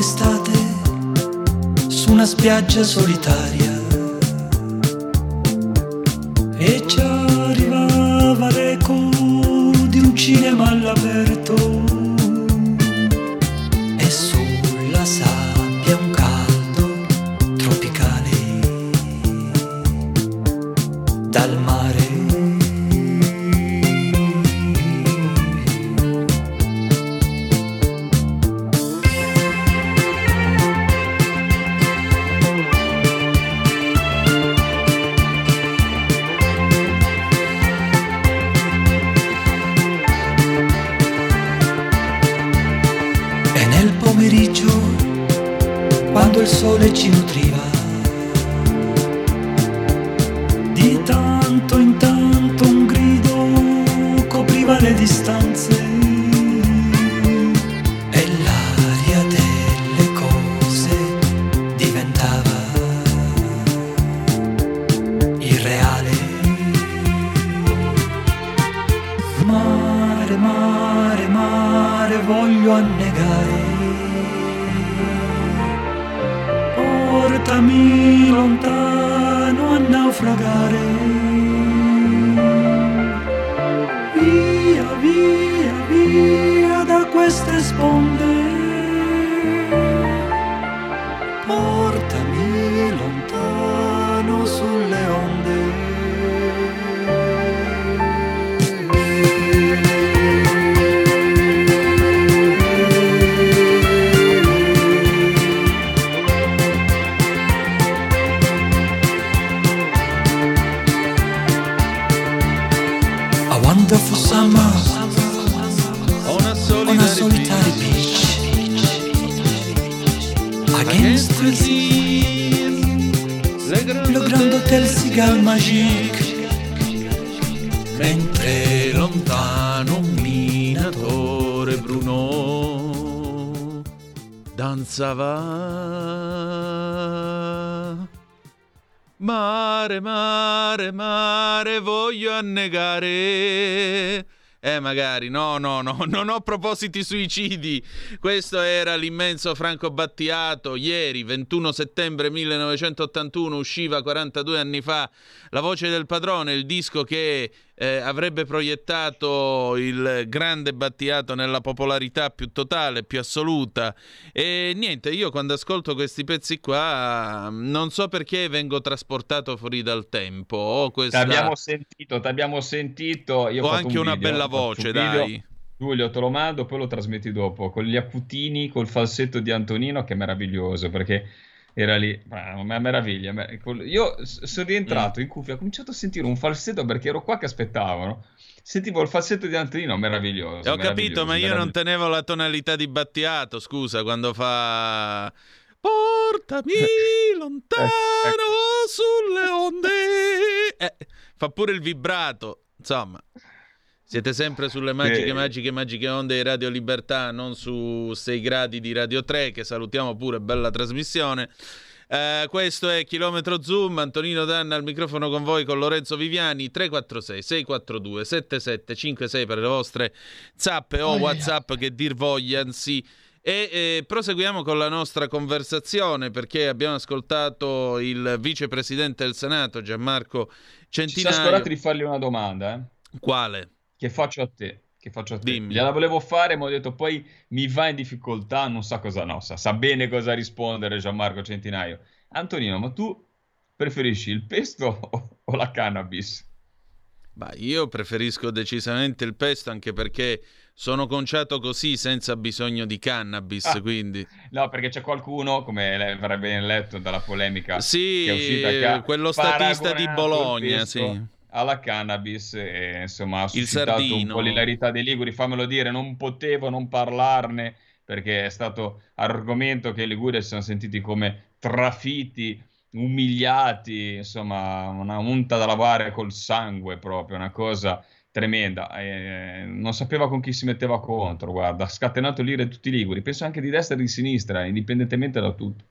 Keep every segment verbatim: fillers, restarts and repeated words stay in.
d'estate su una spiaggia solitaria e ci arrivava l'eco di un cinema all'aperto e sulla sabbia un caldo tropicale dal mare. Quando il sole ci nutriva, di tanto in tanto un grido copriva le distanze e l'aria delle cose diventava irreale. Mare, mare, mare, voglio annegare. Portami lontano a naufragare. Via, via, via da queste sponde. Portami lontano sulle onde. Wonderful summer on a solitary, on a solitary beach, beach against the sea, le grand hotel cigale magique, mentre lontano un minatore Bruno danzava. Mare, mare, mare, voglio annegare. Eh, magari, no, no, no, non ho propositi suicidi. Questo era l'immenso Franco Battiato. Ieri, ventuno settembre millenovecentottantuno, usciva quarantadue anni fa La voce del padrone, il disco che eh, avrebbe proiettato il grande Battiato nella popolarità più totale, più assoluta. E niente, io quando ascolto questi pezzi qua non so perché vengo trasportato fuori dal tempo. Ho questa... T'abbiamo sentito, t'abbiamo sentito. Io ho, ho anche un una bella voce, dai. Giulio, te lo mando, poi lo trasmetti dopo, con gli acutini, col falsetto di Antonino, che è meraviglioso, perché era lì, ma meraviglia. Io sono rientrato in cuffia, ho cominciato a sentire un falsetto perché ero qua che aspettavano. Sentivo il falsetto di Antonino, meraviglioso. Ho meraviglioso, capito, meraviglioso, ma io non tenevo la tonalità di Battiato, scusa, quando fa... Portami lontano ecco. sulle onde... Eh, fa pure il vibrato, insomma... Siete sempre sulle magiche, magiche, magiche onde di Radio Libertà, non su sei gradi di Radio tre, che salutiamo pure, bella trasmissione. Eh, questo è Chilometro Zoom, Antonino Danna al microfono con voi, con Lorenzo Viviani, tre quattro sei sei quattro due sette sette cinque sei per le vostre zappe o WhatsApp che dir vogliansi. E eh, proseguiamo con la nostra conversazione, perché abbiamo ascoltato il vicepresidente del Senato, Gianmarco Centinaio. Ci sono scordato di fargli una domanda. Eh? Quale? Che faccio a te, che faccio a te. Dimmi. Gliela volevo fare, ma ho detto poi mi va in difficoltà, non sa cosa nostra, sa bene cosa rispondere Gianmarco Centinaio. Antonino, ma tu preferisci il pesto o la cannabis? Bah, io preferisco decisamente il pesto, anche perché sono conciato così, senza bisogno di cannabis, ah, quindi... No, perché c'è qualcuno, come avrebbe ben letto dalla polemica sì, che è uscita, che ha quello statista di Bologna, sì, alla cannabis, e, insomma, ha suscitato un po' l'ilarità dei liguri. Fammelo dire, non potevo non parlarne, perché è stato argomento che i liguri si sono sentiti come trafitti, umiliati, insomma una unta da lavare col sangue, proprio una cosa tremenda. E non sapeva con chi si metteva contro, guarda, ha scatenato l'ira di tutti i liguri, penso anche di destra e di sinistra, indipendentemente da tutto.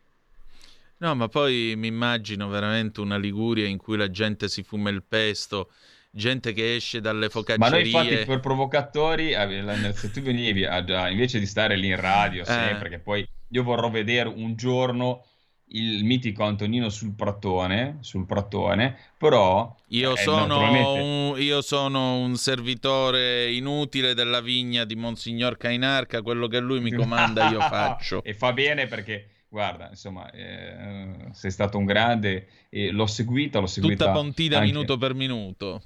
No, ma poi mi immagino veramente una Liguria in cui la gente si fuma il pesto, gente che esce dalle focaccerie. Ma noi infatti per provocatori, se tu venivi a, invece di stare lì in radio sempre, eh. che poi io vorrò vedere un giorno il mitico Antonino sul Pratone, sul Pratone, però io, eh, sono naturalmente... un, io sono un servitore inutile della vigna di Monsignor Cainarca, quello che lui mi comanda io faccio. E fa bene, perché guarda, insomma, eh, sei stato un grande, e l'ho seguita, l'ho seguita tutta Pontida anche... minuto per minuto.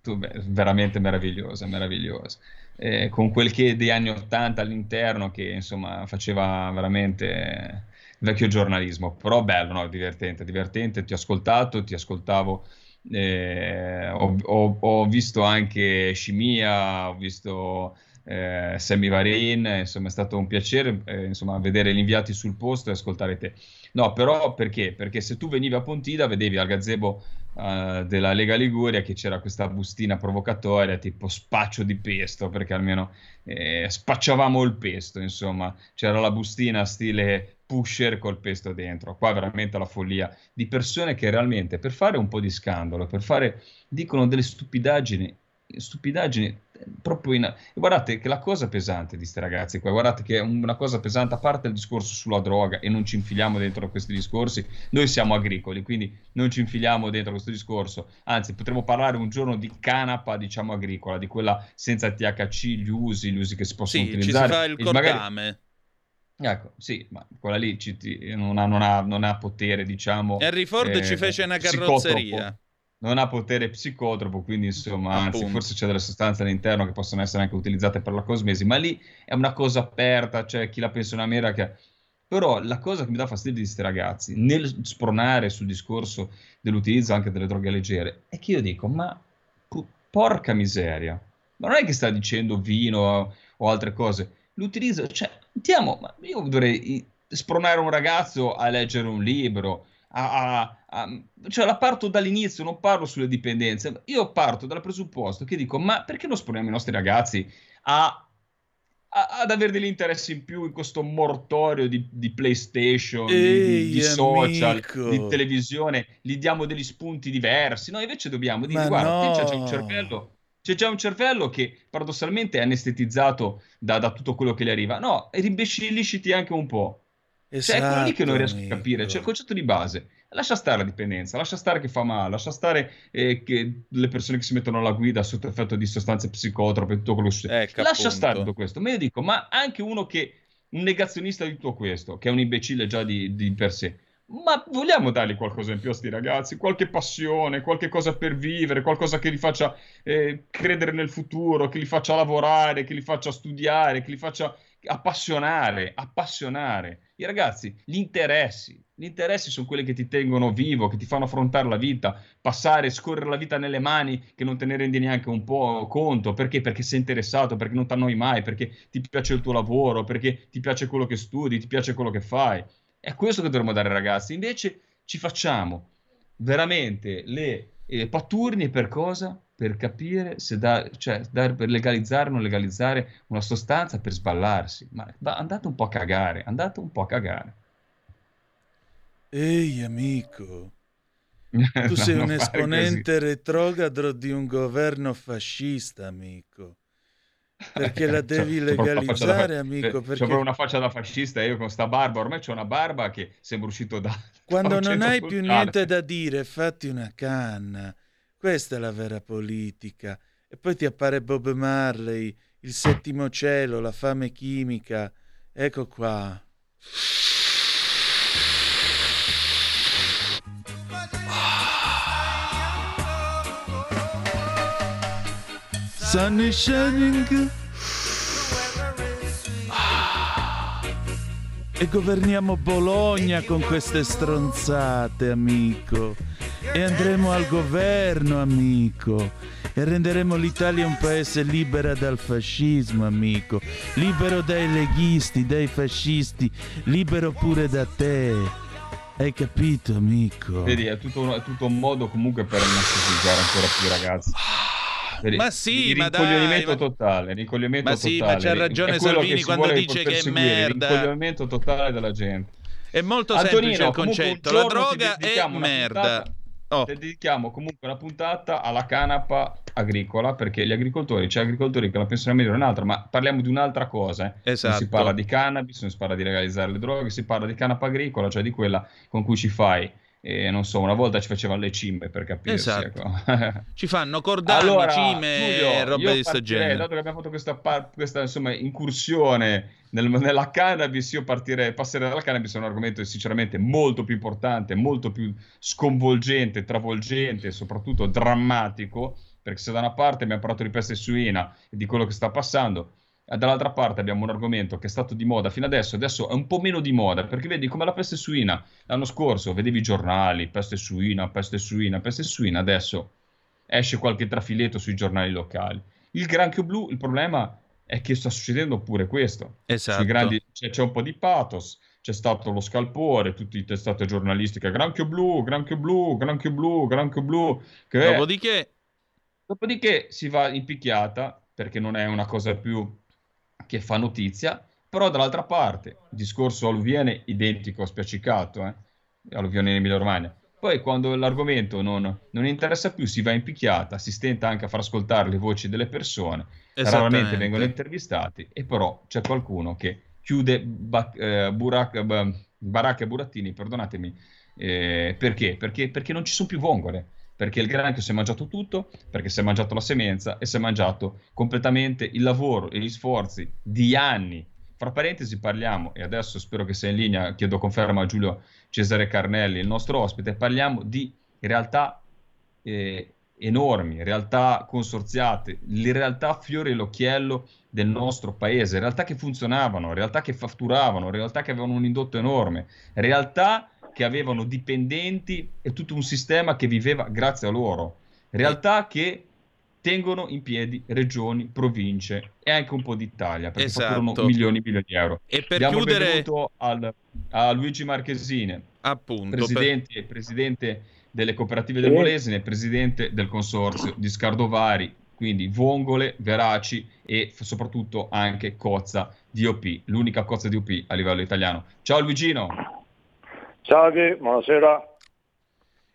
Tu, beh, veramente meravigliosa, meravigliosa. Eh, con quel che degli anni ottanta all'interno, che insomma faceva veramente vecchio giornalismo, però bello, no? Divertente, divertente. Ti ho ascoltato, ti ascoltavo, eh, ho, ho, ho visto anche Scimia, ho visto eh, Sammy Varin, insomma è stato un piacere eh, insomma vedere gli inviati sul posto e ascoltare te. No, però perché? Perché se tu venivi a Pontida vedevi al gazebo uh, della Lega Liguria che c'era questa bustina provocatoria tipo spaccio di pesto, perché almeno eh, spacciavamo il pesto, insomma c'era la bustina stile pusher col pesto dentro. Qua veramente la follia di persone che realmente per fare un po' di scandalo, per fare, dicono delle stupidaggini, stupidaggini proprio in... Guardate che la cosa pesante di sti ragazzi qua, guardate che è una cosa pesante, a parte il discorso sulla droga, e non ci infiliamo dentro questi discorsi, noi siamo agricoli, quindi non ci infiliamo dentro questo discorso, anzi potremmo parlare un giorno di canapa, diciamo agricola, di quella senza T H C, gli usi, gli usi che si possono sì, utilizzare. Ci si fa il cordame. Magari... Ecco, sì, ma quella lì ci, ti, non, ha, non, ha, non ha potere, diciamo... Henry Ford eh, ci fece una carrozzeria. Non ha potere psicotropo, quindi insomma, anzi, forse c'è delle sostanze all'interno che possono essere anche utilizzate per la cosmesi, ma lì è una cosa aperta, cioè chi la pensa in America... Però la cosa che mi dà fastidio di questi ragazzi, nel spronare sul discorso dell'utilizzo anche delle droghe leggere, è che io dico, ma porca miseria, ma non è che sta dicendo vino o altre cose... L'utilizzo, cioè, andiamo, ma io dovrei spronare un ragazzo a leggere un libro, a, a, a, cioè la parto dall'inizio, non parlo sulle dipendenze, io parto dal presupposto che dico, ma perché non sproniamo i nostri ragazzi a, a, ad avere degli interessi in più in questo mortorio di, di PlayStation, Ehi, di, di social, amico. Di televisione, gli diamo degli spunti diversi, no, invece dobbiamo dire, ma guarda, no. Te c'è un cervello... C'è già un cervello che paradossalmente è anestetizzato da, da tutto quello che gli arriva. No, e rimbecillisciti anche un po'. Esatto, cioè, è quello lì che non riesco amico. a capire. C'è il concetto di base. Lascia stare la dipendenza, lascia stare che fa male, lascia stare eh, che le persone che si mettono alla guida sotto effetto di sostanze psicotrope, tutto quello che succede. Ecco, lascia appunto. stare tutto questo. Ma io dico, ma anche uno che, un negazionista di tutto questo, che è un imbecille già di, di per sé, ma vogliamo dargli qualcosa in più a sti ragazzi, qualche passione, qualche cosa per vivere, qualcosa che li faccia eh, credere nel futuro, che li faccia lavorare, che li faccia studiare, che li faccia appassionare, appassionare. I ragazzi, gli interessi, gli interessi sono quelli che ti tengono vivo, che ti fanno affrontare la vita, passare, scorrere la vita nelle mani, che non te ne rendi neanche un po' conto. Perché? Perché sei interessato, perché non ti annoi mai, perché ti piace il tuo lavoro, perché ti piace quello che studi, ti piace quello che fai. È questo che dovremmo dare ai ragazzi, invece ci facciamo veramente le eh, patturnie per cosa? Per capire se da, cioè, da, per legalizzare o non legalizzare una sostanza, per sballarsi, ma va, andate un po' a cagare, andate un po' a cagare. Ehi amico, tu sei un esponente così. retrogrado di un governo fascista, amico. Perché la devi legalizzare, fa... amico? Perché... C'ho proprio una faccia da fascista, io con sta barba, ormai c'ho una barba che sembra uscito da... Quando non hai più niente da dire, fatti una canna. Questa è la vera politica. E poi ti appare Bob Marley, il settimo cielo, la fame chimica. Ecco qua. Sun is shining. Ah. E governiamo Bologna con queste stronzate, amico. E andremo al governo, amico. E renderemo l'Italia un paese libera dal fascismo, amico. Libero dai leghisti, dai fascisti. Libero pure da te. Hai capito, amico? Vedi, è tutto un, è tutto un modo comunque per anestetizzare ancora più ragazzi. Per ma sì, il ma dai, ma... totale, ricoglionamento ma sì, totale. Ma c'ha ragione Salvini quando dice che è merda. Ricoglionamento totale della gente. È molto Antonino, semplice il concetto, la droga è merda. Puntata, oh. Dedichiamo comunque una puntata alla canapa, agricola, perché gli agricoltori, c'è cioè agricoltori che la pensano meglio di un'altra, ma parliamo di un'altra cosa, eh. Esatto. Non si parla di cannabis, non si parla di legalizzare le droghe, si parla di canapa agricola, cioè di quella con cui ci fai, eh, non so, una volta ci facevano le cime, per capirsi. Esatto. Ecco. Ci fanno cordano, allora, cime e roba di sto genere. Dato che abbiamo fatto questa, par- questa insomma incursione nel, nella cannabis, io partirei, passerei dalla cannabis a un argomento sinceramente molto più importante, molto più sconvolgente, travolgente e soprattutto drammatico, perché se da una parte abbiamo parlato di peste suina e di quello che sta passando, dall'altra parte abbiamo un argomento che è stato di moda fino adesso, adesso è un po' meno di moda, perché vedi come la peste suina, l'anno scorso vedevi i giornali, peste suina, peste suina, peste suina, adesso esce qualche trafiletto sui giornali locali. Il granchio blu, il problema è che sta succedendo pure questo. Esatto. Sui grandi, c'è, c'è un po' di pathos, c'è stato lo scalpore, tutte le testate giornalistiche, granchio blu, granchio blu, granchio blu, granchio blu. Che dopodiché... È... dopodiché si va in picchiata, perché non è una cosa più... che fa notizia, però dall'altra parte, discorso alluvione identico, spiaccicato, eh? Alluvione in Emilia-Romagna. Poi quando l'argomento non, non interessa più si va in picchiata, si stenta anche a far ascoltare le voci delle persone, raramente vengono intervistati, e però c'è qualcuno che chiude ba- eh, burac- b- baracche e burattini, perdonatemi, eh, perché? perché? Perché non ci sono più vongole. Perché il granchio si è mangiato tutto, perché si è mangiato la semenza e si è mangiato completamente il lavoro e gli sforzi di anni. Fra parentesi parliamo, e adesso spero che sia in linea, chiedo conferma a Giulio Cesare Carnelli, il nostro ospite, parliamo di realtà eh, enormi, realtà consorziate, le realtà fiore all'occhiello del nostro paese, realtà che funzionavano, realtà che fatturavano, realtà che avevano un indotto enorme, realtà... che avevano dipendenti e tutto un sistema che viveva grazie a loro, realtà che tengono in piedi regioni, province e anche un po' d'Italia, perché esatto. Facciano milioni e milioni di euro. E per diamo chiudere... il benvenuto al, a Luigi Marchesini, appunto, presidente, per... presidente delle cooperative del Molesine e presidente del consorzio di Scardovari, quindi vongole, veraci e f- soprattutto anche cozza D O P, l'unica cozza D O P a livello italiano. Ciao Luigino! Salve, buonasera.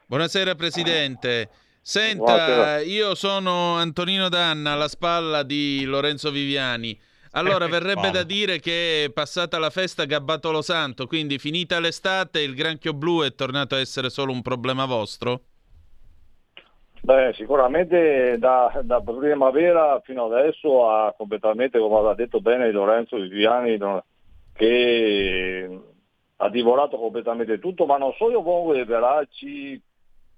Buonasera Presidente. Senta, buonasera. Io sono Antonino Danna, alla spalla di Lorenzo Viviani. Allora, verrebbe da dire che è passata la festa Gabbatolo Santo, quindi finita l'estate il granchio blu è tornato a essere solo un problema vostro? Beh, sicuramente da, da primavera fino adesso ha completamente, come ha detto bene Lorenzo Viviani, che... ha divorato completamente tutto, ma non solo vongole, veraci,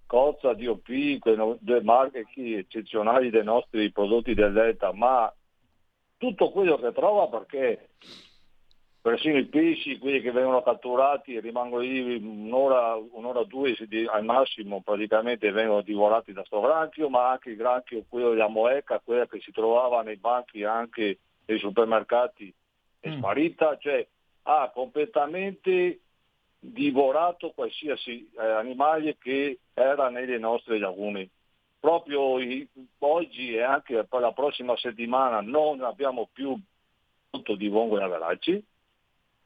cozza, D O P, que- due marche eccezionali dei nostri prodotti dell'Elta, ma tutto quello che trova, perché persino i pesci, quelli che vengono catturati, rimangono lì un'ora, un'ora o due al massimo, praticamente vengono divorati da sto granchio, ma anche il granchio, quello della moeca, quella che si trovava nei banchi anche dei supermercati, è sparita, cioè ha completamente divorato qualsiasi eh, animale che era nelle nostre lagune. Proprio i, oggi e anche per la prossima settimana non abbiamo più tutto di vongole veraci.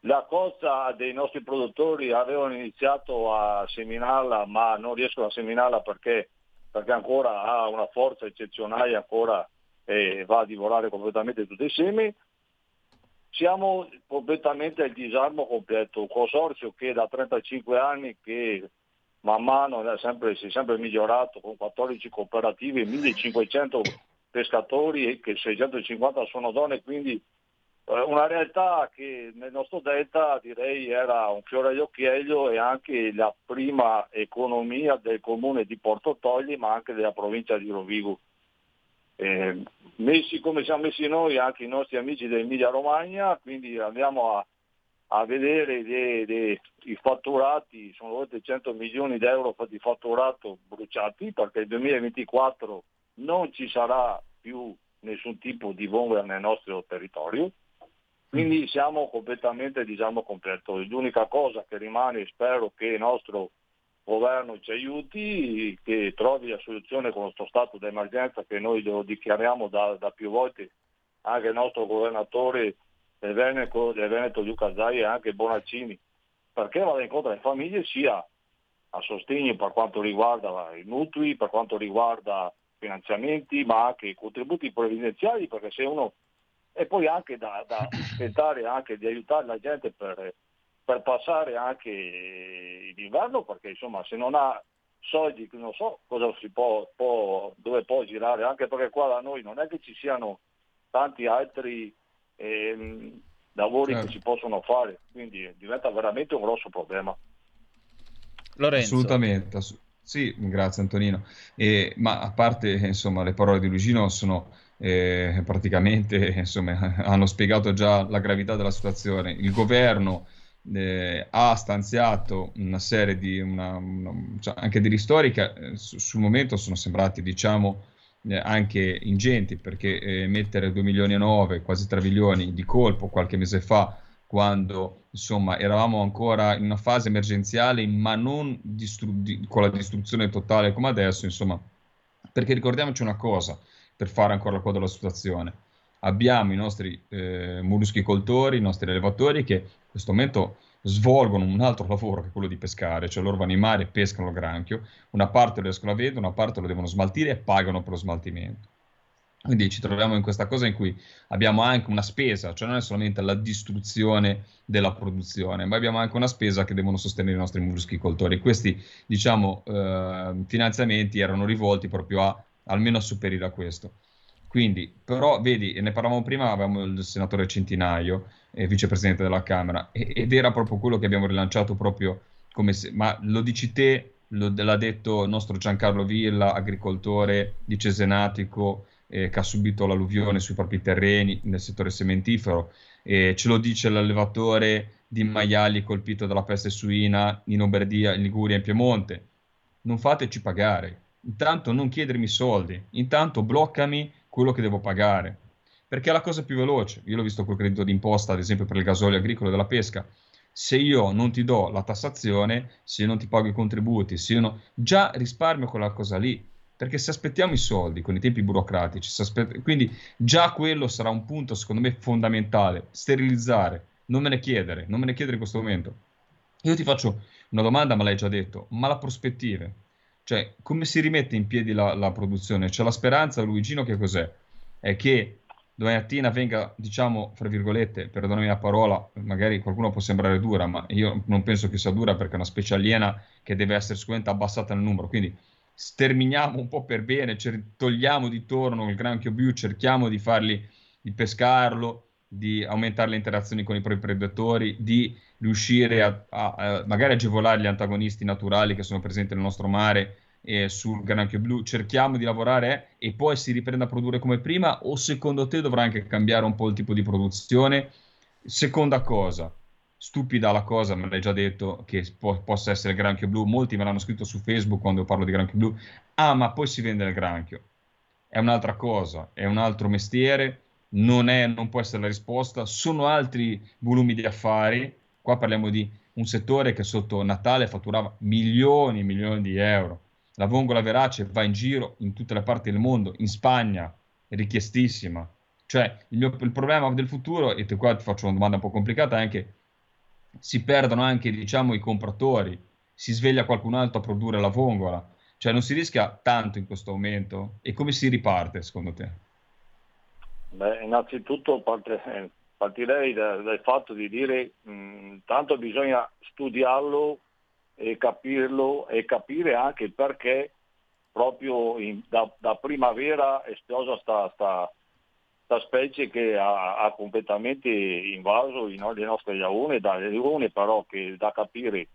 La cozza dei nostri produttori avevano iniziato a seminarla, ma non riescono a seminarla perché, perché ancora ha una forza eccezionale, ancora eh, va a divorare completamente tutti i semi. Siamo completamente al disarmo completo, un consorzio che da trentacinque anni che man mano è sempre, si è sempre migliorato con quattordici cooperative, millecinquecento pescatori e che seicentocinquanta sono donne, quindi eh, una realtà che nel nostro delta direi era un fiore all'occhiello e anche la prima economia del comune di Porto Tolle ma anche della provincia di Rovigo. Eh, messi come siamo messi noi anche i nostri amici dell'Emilia Romagna, quindi andiamo a, a vedere de, de, i fatturati, sono oltre cento milioni di euro di fatturato bruciati, perché nel duemilaventiquattro non ci sarà più nessun tipo di bomba nel nostro territorio, quindi siamo completamente diciamo completo. L'unica cosa che rimane, spero che il nostro governo ci aiuti, che trovi la soluzione con questo stato d'emergenza che noi lo dichiariamo da, da più volte, anche il nostro governatore del Veneto, del Veneto Luca Zaia e anche Bonaccini, perché vada incontro alle famiglie sia a sostegno per quanto riguarda i mutui, per quanto riguarda finanziamenti ma anche contributi provvidenziali, perché se uno, e poi anche da, da tentare anche di aiutare la gente per, per passare anche l'inverno, perché insomma se non ha soldi non so cosa si può, può dove può girare, anche perché qua da noi non è che ci siano tanti altri ehm, lavori certo. che si possono fare, quindi diventa veramente un grosso problema. Lorenzo. Assolutamente, ass- sì, grazie Antonino. Eh, ma a parte insomma le parole di Luigino sono eh, praticamente insomma hanno spiegato già la gravità della situazione. Il governo eh, ha stanziato una serie di una, una, cioè anche di ristori che eh, su, sul momento sono sembrati diciamo eh, anche ingenti, perché eh, mettere due milioni e nove, quasi tre milioni di colpo qualche mese fa, quando insomma eravamo ancora in una fase emergenziale ma non distru- di- con la distruzione totale come adesso, insomma, perché ricordiamoci una cosa, per fare ancora la quadra della situazione, abbiamo i nostri eh, moluschicoltori, i nostri allevatori che in questo momento svolgono un altro lavoro che è quello di pescare, cioè loro vanno in mare e pescano il granchio, una parte lo riescono a vendere, una parte lo devono smaltire e pagano per lo smaltimento. Quindi ci troviamo in questa cosa in cui abbiamo anche una spesa, cioè non è solamente la distruzione della produzione, ma abbiamo anche una spesa che devono sostenere i nostri moluschicoltori. Questi, diciamo, eh, finanziamenti erano rivolti proprio a, almeno a superare a questo. Quindi, però, vedi, ne parlavamo prima, avevamo il senatore Centinaio, eh, vicepresidente della Camera, e, ed era proprio quello che abbiamo rilanciato proprio come se, ma lo dici te, lo, l'ha detto il nostro Giancarlo Villa, agricoltore di Cesenatico, Eh, che ha subito l'alluvione sui propri terreni nel settore sementifero, eh, ce lo dice l'allevatore di maiali colpito dalla peste suina in Lombardia, in Liguria, in Piemonte. Non fateci pagare, intanto non chiedermi soldi, intanto bloccami quello che devo pagare, perché è la cosa più veloce. Io l'ho visto col credito d'imposta ad esempio per il gasolio agricolo e della pesca. Se io non ti do la tassazione, se io non ti pago i contributi, se io non... già risparmio quella cosa lì, perché se aspettiamo i soldi con i tempi burocratici, aspett- quindi già quello sarà un punto secondo me fondamentale, sterilizzare, non me ne chiedere, non me ne chiedere in questo momento. Io ti faccio una domanda, ma l'hai già detto, ma la prospettiva, cioè come si rimette in piedi la, la produzione? C'è la speranza, Luigino, che cos'è? È che domani mattina venga, diciamo, fra virgolette, perdonami la parola, magari qualcuno può sembrare dura, ma io non penso che sia dura, perché è una specie aliena che deve essere sicuramente abbassata nel numero, quindi sterminiamo un po' per bene, cer- togliamo di torno il granchio blu, cerchiamo di farli, di pescarlo, di aumentare le interazioni con i propri predatori, di riuscire a, a, a magari agevolare gli antagonisti naturali che sono presenti nel nostro mare e eh, sul granchio blu. Cerchiamo di lavorare eh, e poi si riprende a produrre come prima, o secondo te dovrà anche cambiare un po' il tipo di produzione? Seconda cosa, stupida la cosa, me l'hai già detto, che po- possa essere il granchio blu. Molti me l'hanno scritto su Facebook quando parlo di granchio blu: ah, ma poi si vende il granchio. È un'altra cosa, è un altro mestiere, non è, non può essere la risposta, sono altri volumi di affari. Qua parliamo di un settore che sotto Natale fatturava milioni e milioni di euro. La vongola verace va in giro in tutte le parti del mondo, in Spagna è richiestissima. Cioè il, mio, il problema del futuro, e qua ti faccio una domanda un po' complicata anche, si perdono anche, diciamo, i compratori, si sveglia qualcun altro a produrre la vongola, cioè non si rischia tanto in questo momento? E come si riparte secondo te? Beh, innanzitutto parte, partirei dal, dal fatto di dire mh, tanto bisogna studiarlo e capirlo, e capire anche perché proprio in, da, da primavera esplosa sta, sta specie che ha, ha completamente invaso i, no, le nostre laune, dalle rione però che da capire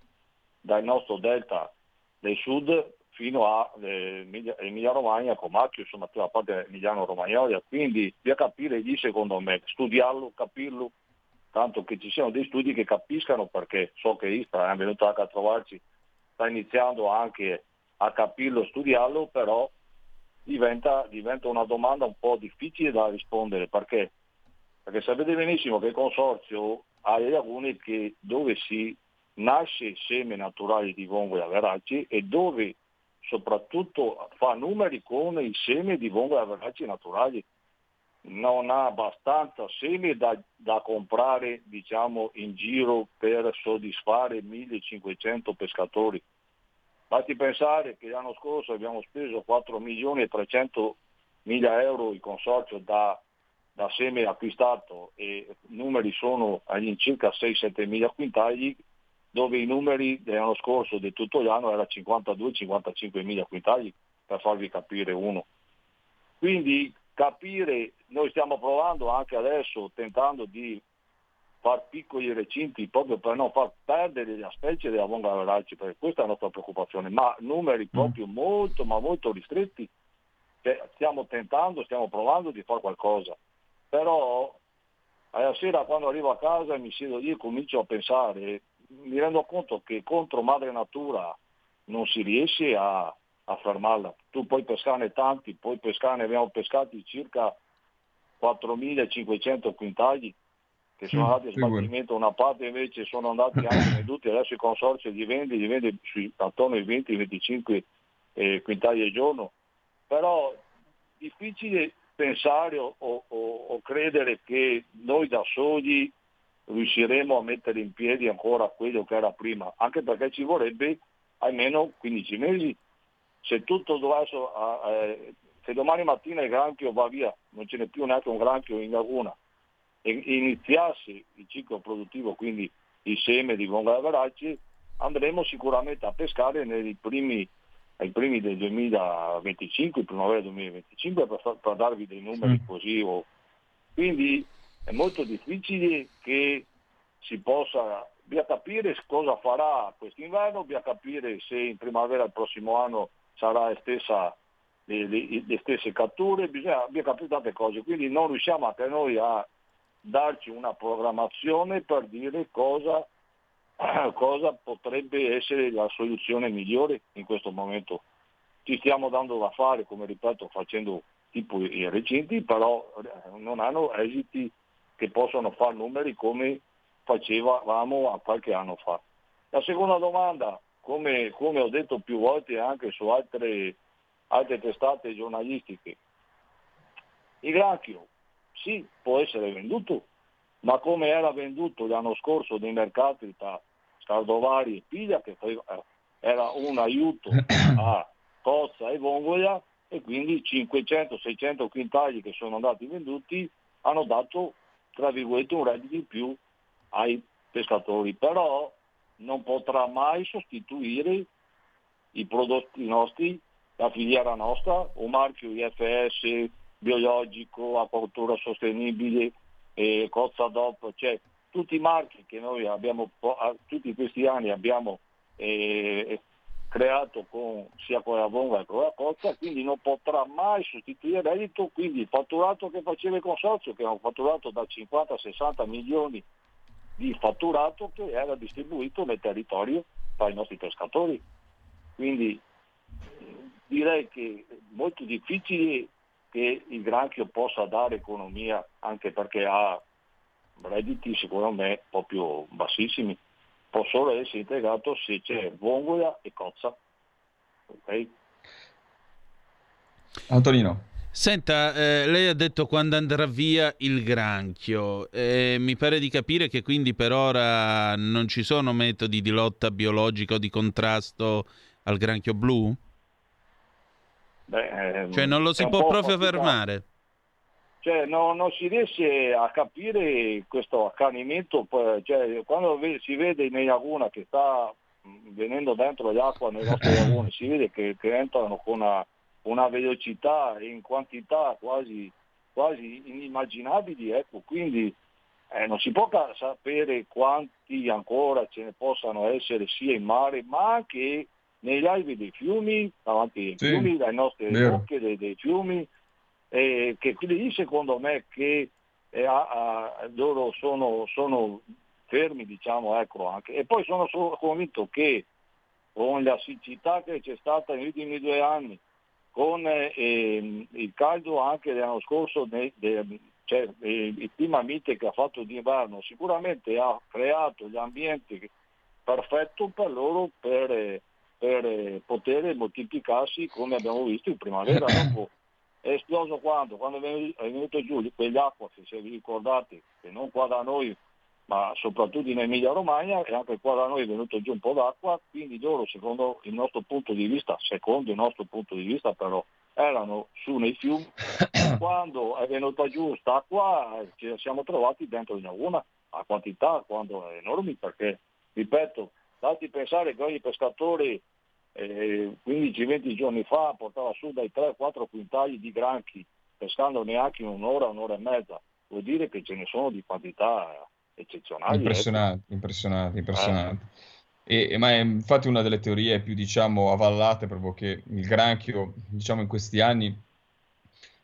dal nostro delta del sud fino a eh, Emilia Romagna, Comacchio, insomma tutta la parte Emiliano Romagnola. Quindi da capire lì, secondo me, studiarlo, capirlo, tanto che ci siano dei studi che capiscano, perché so che Istra è venuto anche a trovarci, sta iniziando anche a capirlo, studiarlo, però Diventa, diventa una domanda un po' difficile da rispondere, perché perché sapete benissimo che il consorzio ha le lagune che dove si nasce seme naturale di vongola verace e dove soprattutto fa numeri con i seme di vongola verace naturali, non ha abbastanza seme da, da comprare, diciamo, in giro per soddisfare millecinquecento pescatori. Basti pensare che l'anno scorso abbiamo speso quattro milioni e trecentomila euro il consorzio da, da seme acquistato, e i numeri sono all'incirca sei sette mila quintali, dove i numeri dell'anno scorso di tutto l'anno era cinquantadue cinquantacinque mila quintali, per farvi capire uno. Quindi capire, noi stiamo provando anche adesso, tentando di far piccoli recinti proprio per non far perdere la specie della vongola verace, perché questa è la nostra preoccupazione, ma numeri proprio molto ma molto ristretti. Cioè, stiamo tentando, stiamo provando di fare qualcosa, però alla sera quando arrivo a casa e mi siedo lì e comincio a pensare, mi rendo conto che contro madre natura non si riesce a, a fermarla. Tu puoi pescare tanti, puoi pescare, abbiamo pescati circa quattromilacinquecento quintali, che sono andati a smaltimento, una parte invece sono andati anche venduti, adesso il consorzio li vende, li vende attorno ai venti venticinque eh, quintali al giorno, però difficile pensare o, o, o credere che noi da soli riusciremo a mettere in piedi ancora quello che era prima, anche perché ci vorrebbe almeno quindici mesi, se tutto dovesse, eh, se domani mattina il granchio va via, non ce n'è più neanche un granchio in laguna, iniziasse il ciclo produttivo, quindi il seme di vongola verace, andremo sicuramente a pescare nei primi, ai primi del duemilaventicinque, primavera duemilaventicinque, per, per darvi dei numeri sì. Così. O... Quindi è molto difficile che si possa, via capire cosa farà quest'inverno, via capire se in primavera il prossimo anno sarà la stessa, le, le, le stesse catture, bisogna via capire tante cose, quindi non riusciamo anche noi a darci una programmazione per dire cosa, cosa potrebbe essere la soluzione migliore in questo momento. Ci stiamo dando da fare, come ripeto, facendo tipo i recinti, però non hanno esiti che possono fare numeri come facevamo qualche anno fa. La seconda domanda, come, come ho detto più volte anche su altre, altre testate giornalistiche, il granchio sì, può essere venduto, ma come era venduto l'anno scorso nei mercati tra Scardovari e Piglia, che era un aiuto a cozza e vongola, e quindi cinquecento seicento quintali che sono andati venduti hanno dato, tra virgolette, un reddito in più ai pescatori, però non potrà mai sostituire i prodotti nostri, la filiera nostra, un marchio I F S biologico, acquacoltura sostenibile, eh, cozza D O P, cioè tutti i marchi che noi abbiamo, tutti questi anni abbiamo eh, creato con, sia con la vongola che con la cozza, quindi non potrà mai sostituire il reddito, quindi il fatturato che faceva il consorzio, che era un fatturato da cinquanta sessanta milioni di fatturato che era distribuito nel territorio tra i nostri pescatori. Quindi direi che è molto difficile che il granchio possa dare economia, anche perché ha redditi secondo me proprio bassissimi, può solo essere integrato se c'è vongola e cozza. Okay? Antonino. Senta, eh, lei ha detto quando andrà via il granchio, eh, mi pare di capire che quindi per ora non ci sono metodi di lotta biologica o di contrasto al granchio blu? Beh, cioè non lo si può po proprio fatica. Fermare, cioè no, non si riesce a capire questo accanimento, cioè, quando si vede nei laguna che sta venendo dentro l'acqua nei nostri lagune, si vede che, che entrano con una, una velocità e in quantità quasi, quasi inimmaginabili, ecco, quindi eh, non si può sapere quanti ancora ce ne possano essere sia in mare ma anche negli alvei dei fiumi, davanti ai sì, fiumi, dalle nostre bocche dei, dei fiumi, eh, che quindi secondo me che eh, a, a, loro sono, sono fermi, diciamo, ecco anche. E poi sono solo convinto che con la siccità che c'è stata negli ultimi due anni, con eh, il caldo anche dell'anno scorso, de, de, cioè, de, il clima mite che ha fatto d'inverno, sicuramente ha creato gli ambienti perfetti per loro, per... Eh, per poter moltiplicarsi, come abbiamo visto in primavera. Dopo è esploso quando? Quando è venuto giù quell'acqua, se vi ricordate, che non qua da noi ma soprattutto in Emilia Romagna, e anche qua da noi è venuto giù un po' d'acqua, quindi loro secondo il nostro punto di vista, secondo il nostro punto di vista però, erano su nei fiumi, quando è venuta giù sta acqua ci siamo trovati dentro di una a quantità, quando è enormi, perché, ripeto, dati pensare che ogni pescatore eh, quindici venti giorni fa portava su dai tre quattro quintali di granchi, pescando neanche in un'ora, un'ora e mezza, vuol dire che ce ne sono di quantità eccezionali. Impressionante, eh. impressionante, impressionante. Eh. E, ma è infatti una delle teorie più, diciamo, avallate, proprio che il granchio, diciamo, in questi anni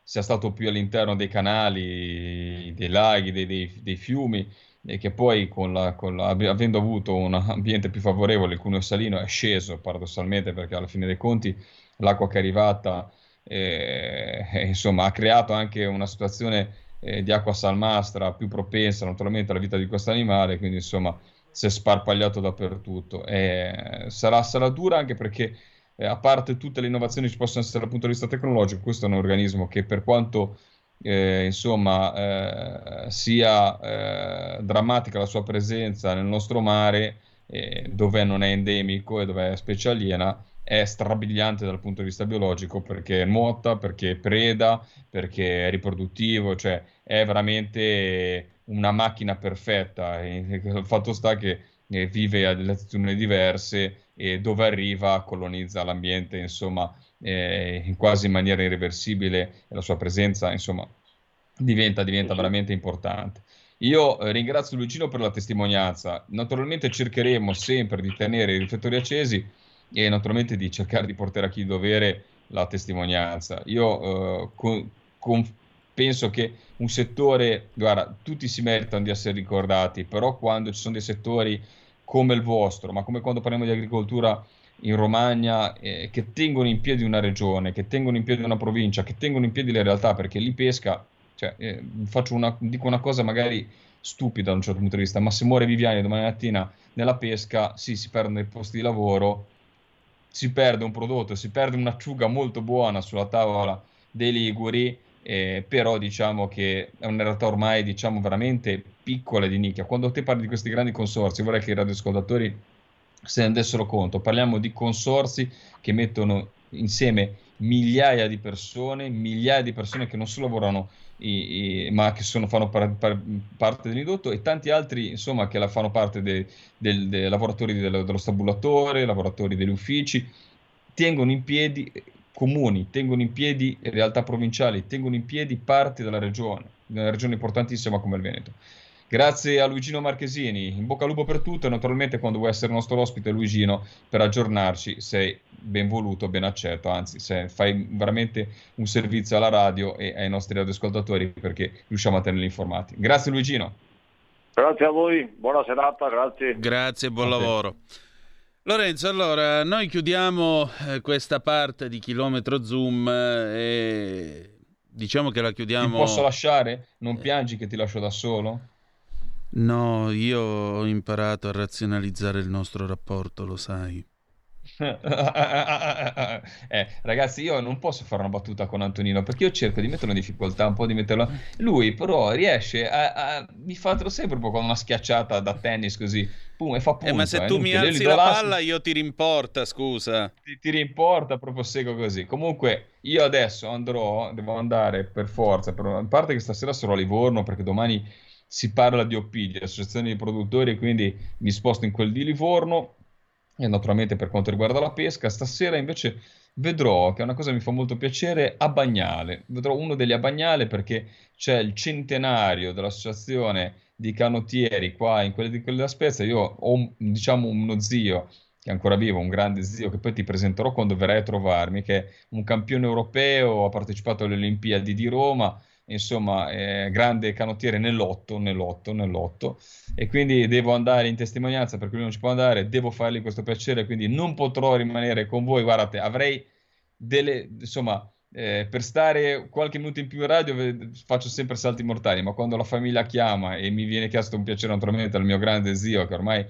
sia stato più all'interno dei canali, dei laghi, dei, dei, dei fiumi, e che poi con la, con la, avendo avuto un ambiente più favorevole, il cuneo salino è sceso paradossalmente, perché alla fine dei conti l'acqua che è arrivata eh, insomma ha creato anche una situazione eh, di acqua salmastra più propensa naturalmente alla vita di questo animale, quindi insomma si è sparpagliato dappertutto. Eh, sarà, sarà dura, anche perché eh, a parte tutte le innovazioni che ci possono essere dal punto di vista tecnologico, questo è un organismo che, per quanto eh, insomma eh, sia eh, drammatica la sua presenza nel nostro mare, eh, dove non è endemico e dove è specie aliena, è strabiliante dal punto di vista biologico, perché nuota, perché preda, perché è riproduttivo, cioè è veramente una macchina perfetta. Il fatto sta che vive a latitudini diverse e dove arriva colonizza l'ambiente, insomma, eh, quasi in maniera irreversibile, e la sua presenza, insomma, diventa, diventa veramente importante. Io ringrazio Lucino per la testimonianza. Naturalmente cercheremo sempre di tenere i riflettori accesi e naturalmente di cercare di portare a chi dovere la testimonianza. Io eh, con, con penso che un settore, guarda, tutti si meritano di essere ricordati, però quando ci sono dei settori come il vostro, ma come quando parliamo di agricoltura in Romagna, eh, che tengono in piedi una regione, che tengono in piedi una provincia, che tengono in piedi le realtà, perché lì pesca, cioè, eh, faccio una, dico una cosa magari stupida da un certo punto di vista, ma se muore Viviani domani mattina nella pesca, sì, si perdono i posti di lavoro, si perde un prodotto, si perde un'acciuga molto buona sulla tavola dei liguri, Eh, però diciamo che è una realtà ormai, diciamo, veramente piccola e di nicchia. Quando te parli di questi grandi consorzi, vorrei che i radioascoltatori se ne rendessero conto, parliamo di consorzi che mettono insieme migliaia di persone, migliaia di persone che non solo lavorano i, i, ma che sono, fanno par, par, parte dell'indotto, e tanti altri, insomma, che la fanno parte dei de, de lavoratori dello, dello stabulatore, lavoratori degli uffici, tengono in piedi comuni, tengono in piedi realtà provinciali, tengono in piedi parti della regione, una regione importantissima come il Veneto. Grazie a Luigino Marchesini, in bocca al lupo per tutto, e naturalmente quando vuoi essere nostro ospite, Luigino, per aggiornarci, sei ben voluto, ben accetto, anzi sei, fai veramente un servizio alla radio e ai nostri radioascoltatori, perché riusciamo a tenerli informati. Grazie Luigino. Grazie a voi, buona serata, grazie. Grazie, buon lavoro. Lorenzo, allora, noi chiudiamo eh, questa parte di Chilometro Zoom eh, e diciamo che la chiudiamo... Ti posso lasciare? Non piangi che ti lascio da solo? No, io ho imparato a razionalizzare il nostro rapporto, lo sai. eh, ragazzi, io non posso fare una battuta con Antonino, perché io cerco di metterlo in difficoltà, un po' di metterlo... Lui però riesce a... a... mi fa sempre un po' con una schiacciata da tennis così... E fa punto, eh, ma se tu mi alzi la palla io ti rimporta, scusa. Ti, ti rimporta, proprio seco così. Comunque io adesso andrò, devo andare per forza, per, a parte che stasera sarò a Livorno, perché domani si parla di O P, di associazione di produttori, quindi mi sposto in quel di Livorno, e naturalmente per quanto riguarda la pesca. Stasera invece vedrò, che è una cosa che mi fa molto piacere, a Bagnale. Vedrò uno degli a Bagnale, perché c'è il centenario dell'associazione di canottieri qua in quelle di quella Spezia. Io ho, diciamo, uno zio che è ancora vivo, un grande zio che poi ti presenterò quando verrai a trovarmi, che è un campione europeo, ha partecipato alle Olimpiadi di Roma, insomma, è grande canottiere nell'otto, nell'otto, nell'otto, e quindi devo andare in testimonianza, perché lui non ci può andare, devo fargli questo piacere, quindi non potrò rimanere con voi. Guardate, avrei delle, insomma, Eh, per stare qualche minuto in più in radio faccio sempre salti mortali, ma quando la famiglia chiama e mi viene chiesto un piacere naturalmente dal mio grande zio, che ormai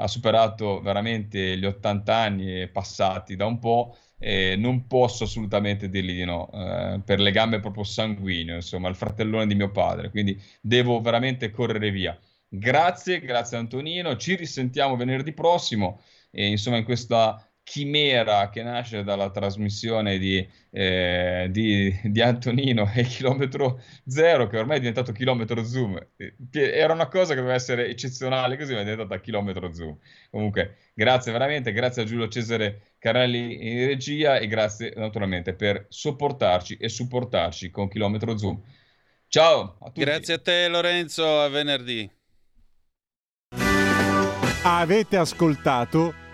ha superato veramente gli ottanta anni e passati da un po', eh, non posso assolutamente dirgli di no, eh, per legame proprio sanguigno, insomma, il fratellone di mio padre, quindi devo veramente correre via. Grazie, grazie Antonino, ci risentiamo venerdì prossimo e insomma in questa chimera che nasce dalla trasmissione di, eh, di, di Antonino e Chilometro Zero, che ormai è diventato Chilometro Zoom, era una cosa che doveva essere eccezionale così, ma è diventata Chilometro Zoom. Comunque grazie veramente, grazie a Giulio Cesare Carnelli in regia e grazie naturalmente per sopportarci e supportarci con Chilometro Zoom. Ciao a tutti. Grazie a te Lorenzo, a venerdì. Avete ascoltato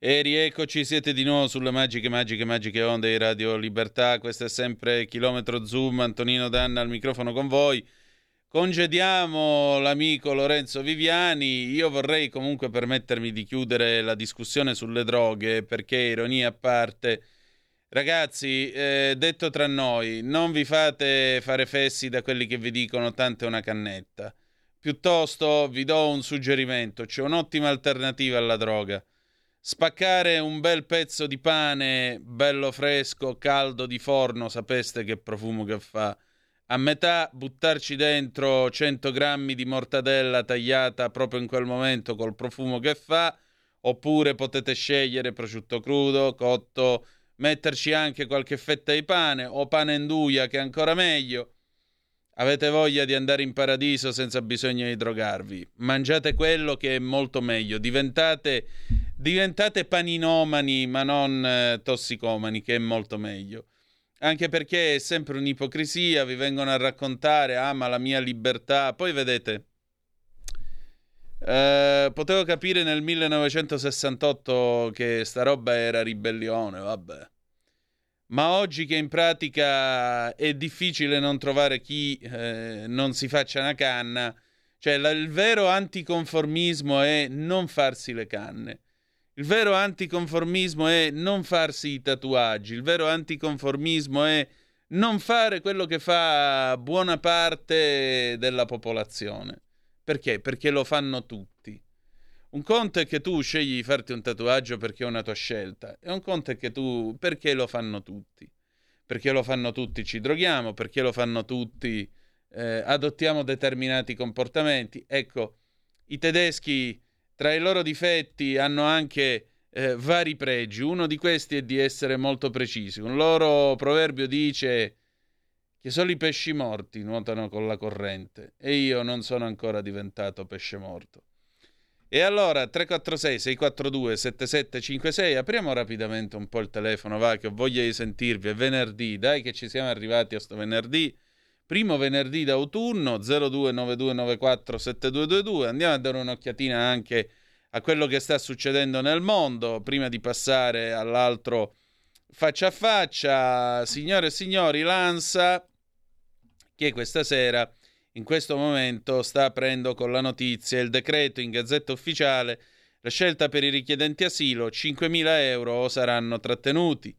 E rieccoci, siete di nuovo sulle magiche, magiche, magiche onde di Radio Libertà. Questo è sempre Chilometro Zoom, Antonino Danna al microfono con voi. Congediamo l'amico Lorenzo Viviani. Io vorrei comunque permettermi di chiudere la discussione sulle droghe, perché ironia a parte, ragazzi, eh, detto tra noi, non vi fate fare fessi da quelli che vi dicono tanto è una cannetta. Piuttosto vi do un suggerimento, c'è un'ottima alternativa alla droga. Spaccare un bel pezzo di pane, bello fresco, caldo di forno, sapeste che profumo che fa. A metà buttarci dentro cento grammi di mortadella tagliata proprio in quel momento col profumo che fa, oppure potete scegliere prosciutto crudo, cotto, metterci anche qualche fetta di pane o pane induja che è ancora meglio. Avete voglia di andare in paradiso senza bisogno di drogarvi. Mangiate quello che è molto meglio. Diventate, diventate paninomani ma non eh, tossicomani, che è molto meglio. Anche perché è sempre un'ipocrisia. Vi vengono a raccontare, ah ma la mia libertà. Poi vedete, eh, potevo capire nel millenovecentosessantotto che sta roba era ribellione, vabbè. Ma oggi che in pratica è difficile non trovare chi eh, non si faccia una canna, cioè la, il vero anticonformismo è non farsi le canne, il vero anticonformismo è non farsi i tatuaggi, il vero anticonformismo è non fare quello che fa buona parte della popolazione. Perché? Perché lo fanno tutti. Un conto è che tu scegli di farti un tatuaggio perché è una tua scelta, e un conto è che tu... perché lo fanno tutti? Perché lo fanno tutti ci droghiamo, perché lo fanno tutti eh, adottiamo determinati comportamenti. Ecco, i tedeschi tra i loro difetti hanno anche eh, vari pregi. Uno di questi è di essere molto precisi. Un loro proverbio dice che solo i pesci morti nuotano con la corrente, e io non sono ancora diventato pesce morto. E allora tre quattro sei sei quattro due sette sette cinque sei, apriamo rapidamente un po' il telefono, va, che ho voglia di sentirvi, è venerdì, dai che ci siamo arrivati a sto venerdì, primo venerdì d'autunno, zero due nove due nove quattro sette due due due, andiamo a dare un'occhiatina anche a quello che sta succedendo nel mondo, prima di passare all'altro faccia a faccia. Signore e signori, l'ANSA, che questa sera... in questo momento sta aprendo con la notizia il decreto in Gazzetta Ufficiale, la scelta per i richiedenti asilo, cinquemila euro saranno trattenuti.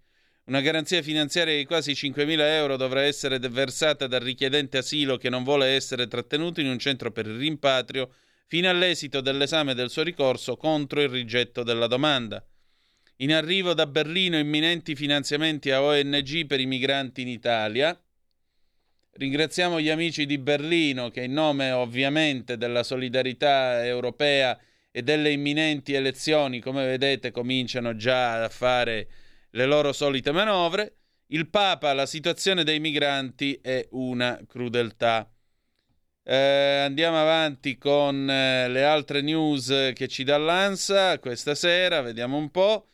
Una garanzia finanziaria di quasi cinquemila euro dovrà essere versata dal richiedente asilo che non vuole essere trattenuto in un centro per il rimpatrio fino all'esito dell'esame del suo ricorso contro il rigetto della domanda. In arrivo da Berlino imminenti finanziamenti a O N G per i migranti in Italia. Ringraziamo gli amici di Berlino che in nome ovviamente della solidarietà europea e delle imminenti elezioni, come vedete, cominciano già a fare le loro solite manovre. Il Papa, la situazione dei migranti è una crudeltà. Eh, andiamo avanti con eh, le altre news che ci dà l'ANSA questa sera, vediamo un po'.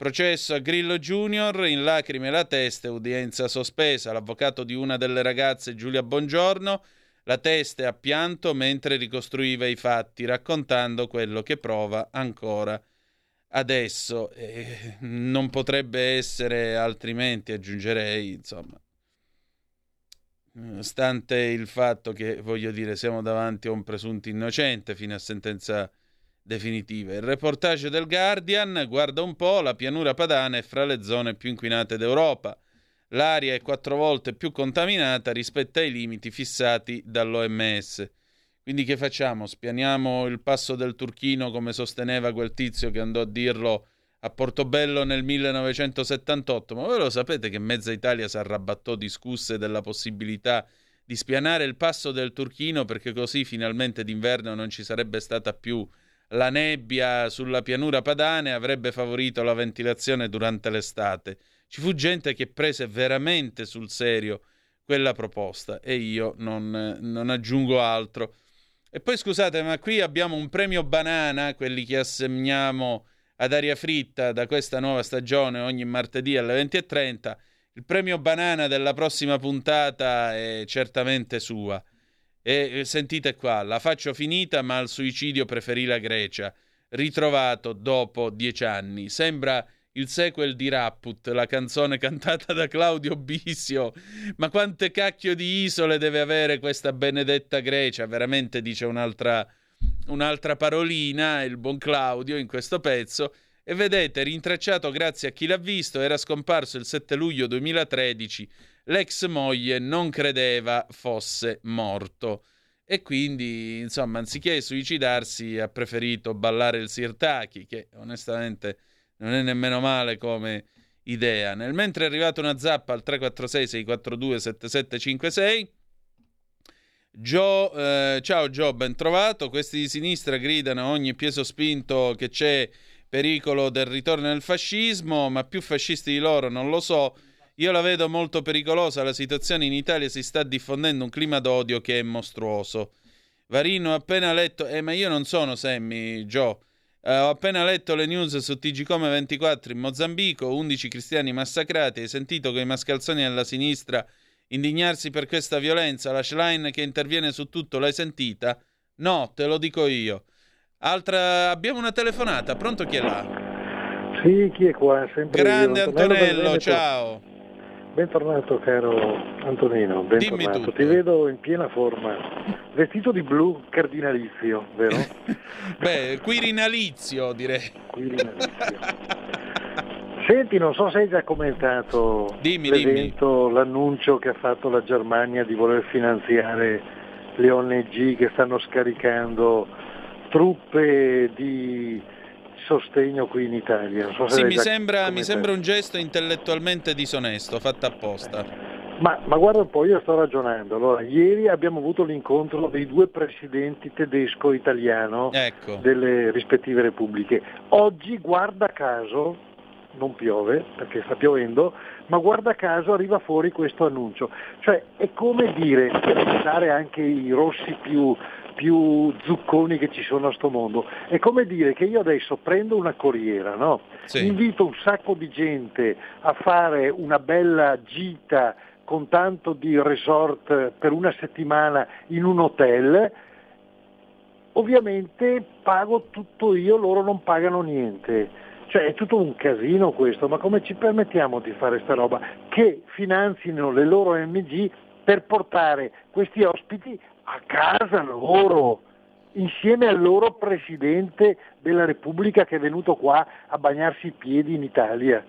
Processo a Grillo Junior, in lacrime la testa, udienza sospesa. L'avvocato di una delle ragazze, Giulia Bongiorno, la testa ha pianto mentre ricostruiva i fatti, raccontando quello che prova ancora adesso. Eh, non potrebbe essere altrimenti, aggiungerei, insomma. Stante il fatto che, voglio dire, siamo davanti a un presunto innocente fino a sentenza definitiva. Il reportage del Guardian, guarda un po', la pianura padana è fra le zone più inquinate d'Europa. L'aria è quattro volte più contaminata rispetto ai limiti fissati dall'O M S. Quindi che facciamo? Spianiamo il passo del Turchino, come sosteneva quel tizio che andò a dirlo a Portobello nel millenovecentosettantotto? Ma voi lo sapete che mezza Italia si arrabbattò, discusse della possibilità di spianare il passo del Turchino, perché così finalmente d'inverno non ci sarebbe stata più la nebbia sulla pianura padana e avrebbe favorito la ventilazione durante l'estate. Ci fu gente che prese veramente sul serio quella proposta e io non, non aggiungo altro. E poi scusate, ma qui abbiamo un premio banana, quelli che assegniamo ad Aria Fritta da questa nuova stagione ogni martedì alle venti e trenta. Il premio banana della prossima puntata è certamente sua. E sentite qua, la faccio finita ma al suicidio preferì la Grecia, ritrovato dopo dieci anni. Sembra il sequel di Rapput, la canzone cantata da Claudio Bisio. Ma quante cacchio di isole deve avere questa benedetta Grecia? Veramente dice un'altra, un'altra parolina il buon Claudio in questo pezzo. E vedete, rintracciato grazie a Chi l'ha visto, era scomparso il sette luglio duemilatredici. L'ex moglie non credeva fosse morto e quindi, insomma, anziché suicidarsi ha preferito ballare il sirtaki, che onestamente non è nemmeno male come idea. Nel mentre è arrivata una zappa al tre quattro sei sei quattro due sette sette cinque sei. Joe, eh, ciao Joe, ben trovato. Questi di sinistra gridano ogni peso spinto che c'è pericolo del ritorno del fascismo, ma più fascisti di loro non lo so. Io la vedo molto pericolosa la situazione in Italia, si sta diffondendo un clima d'odio che è mostruoso. Varino, ho appena letto... Eh, ma io non sono Sammy, Joe. Eh, ho appena letto le news su T G Come ventiquattro in Mozambico, undici cristiani massacrati. Hai sentito che i mascalzoni della sinistra indignarsi per questa violenza? La Schlein che interviene su tutto, l'hai sentita? No, te lo dico io. Altra... Abbiamo una telefonata, pronto, chi è là? Sì, chi è qua? Sempre grande io. Antonello, Antonello ciao. Bentornato caro Antonino, bentornato, ti vedo in piena forma, vestito di blu cardinalizio, vero? Beh, quirinalizio direi. Quirinalizio. Senti, non so se hai già commentato dimmi, l'evento, dimmi. l'annuncio che ha fatto la Germania di voler finanziare le O N G che stanno scaricando truppe di sostegno qui in Italia. Non so se sì, mi sembra, mi sembra un gesto intellettualmente disonesto, fatto apposta. Ma, ma guarda un po', io sto ragionando. Allora, ieri abbiamo avuto l'incontro dei due presidenti tedesco e italiano, ecco, delle rispettive repubbliche. Oggi, guarda caso, non piove, perché sta piovendo, ma guarda caso arriva fuori questo annuncio. Cioè, è come dire, per pensare anche i rossi più... più zucconi che ci sono a sto mondo, è come dire che io adesso prendo una corriera, no? Sì. Invito un sacco di gente a fare una bella gita con tanto di resort per una settimana in un hotel, ovviamente pago tutto io, loro non pagano niente, cioè è tutto un casino questo, ma come ci permettiamo di fare sta roba? Che finanzino le loro O N G per portare questi ospiti a casa loro, insieme al loro presidente della Repubblica che è venuto qua a bagnarsi i piedi in Italia.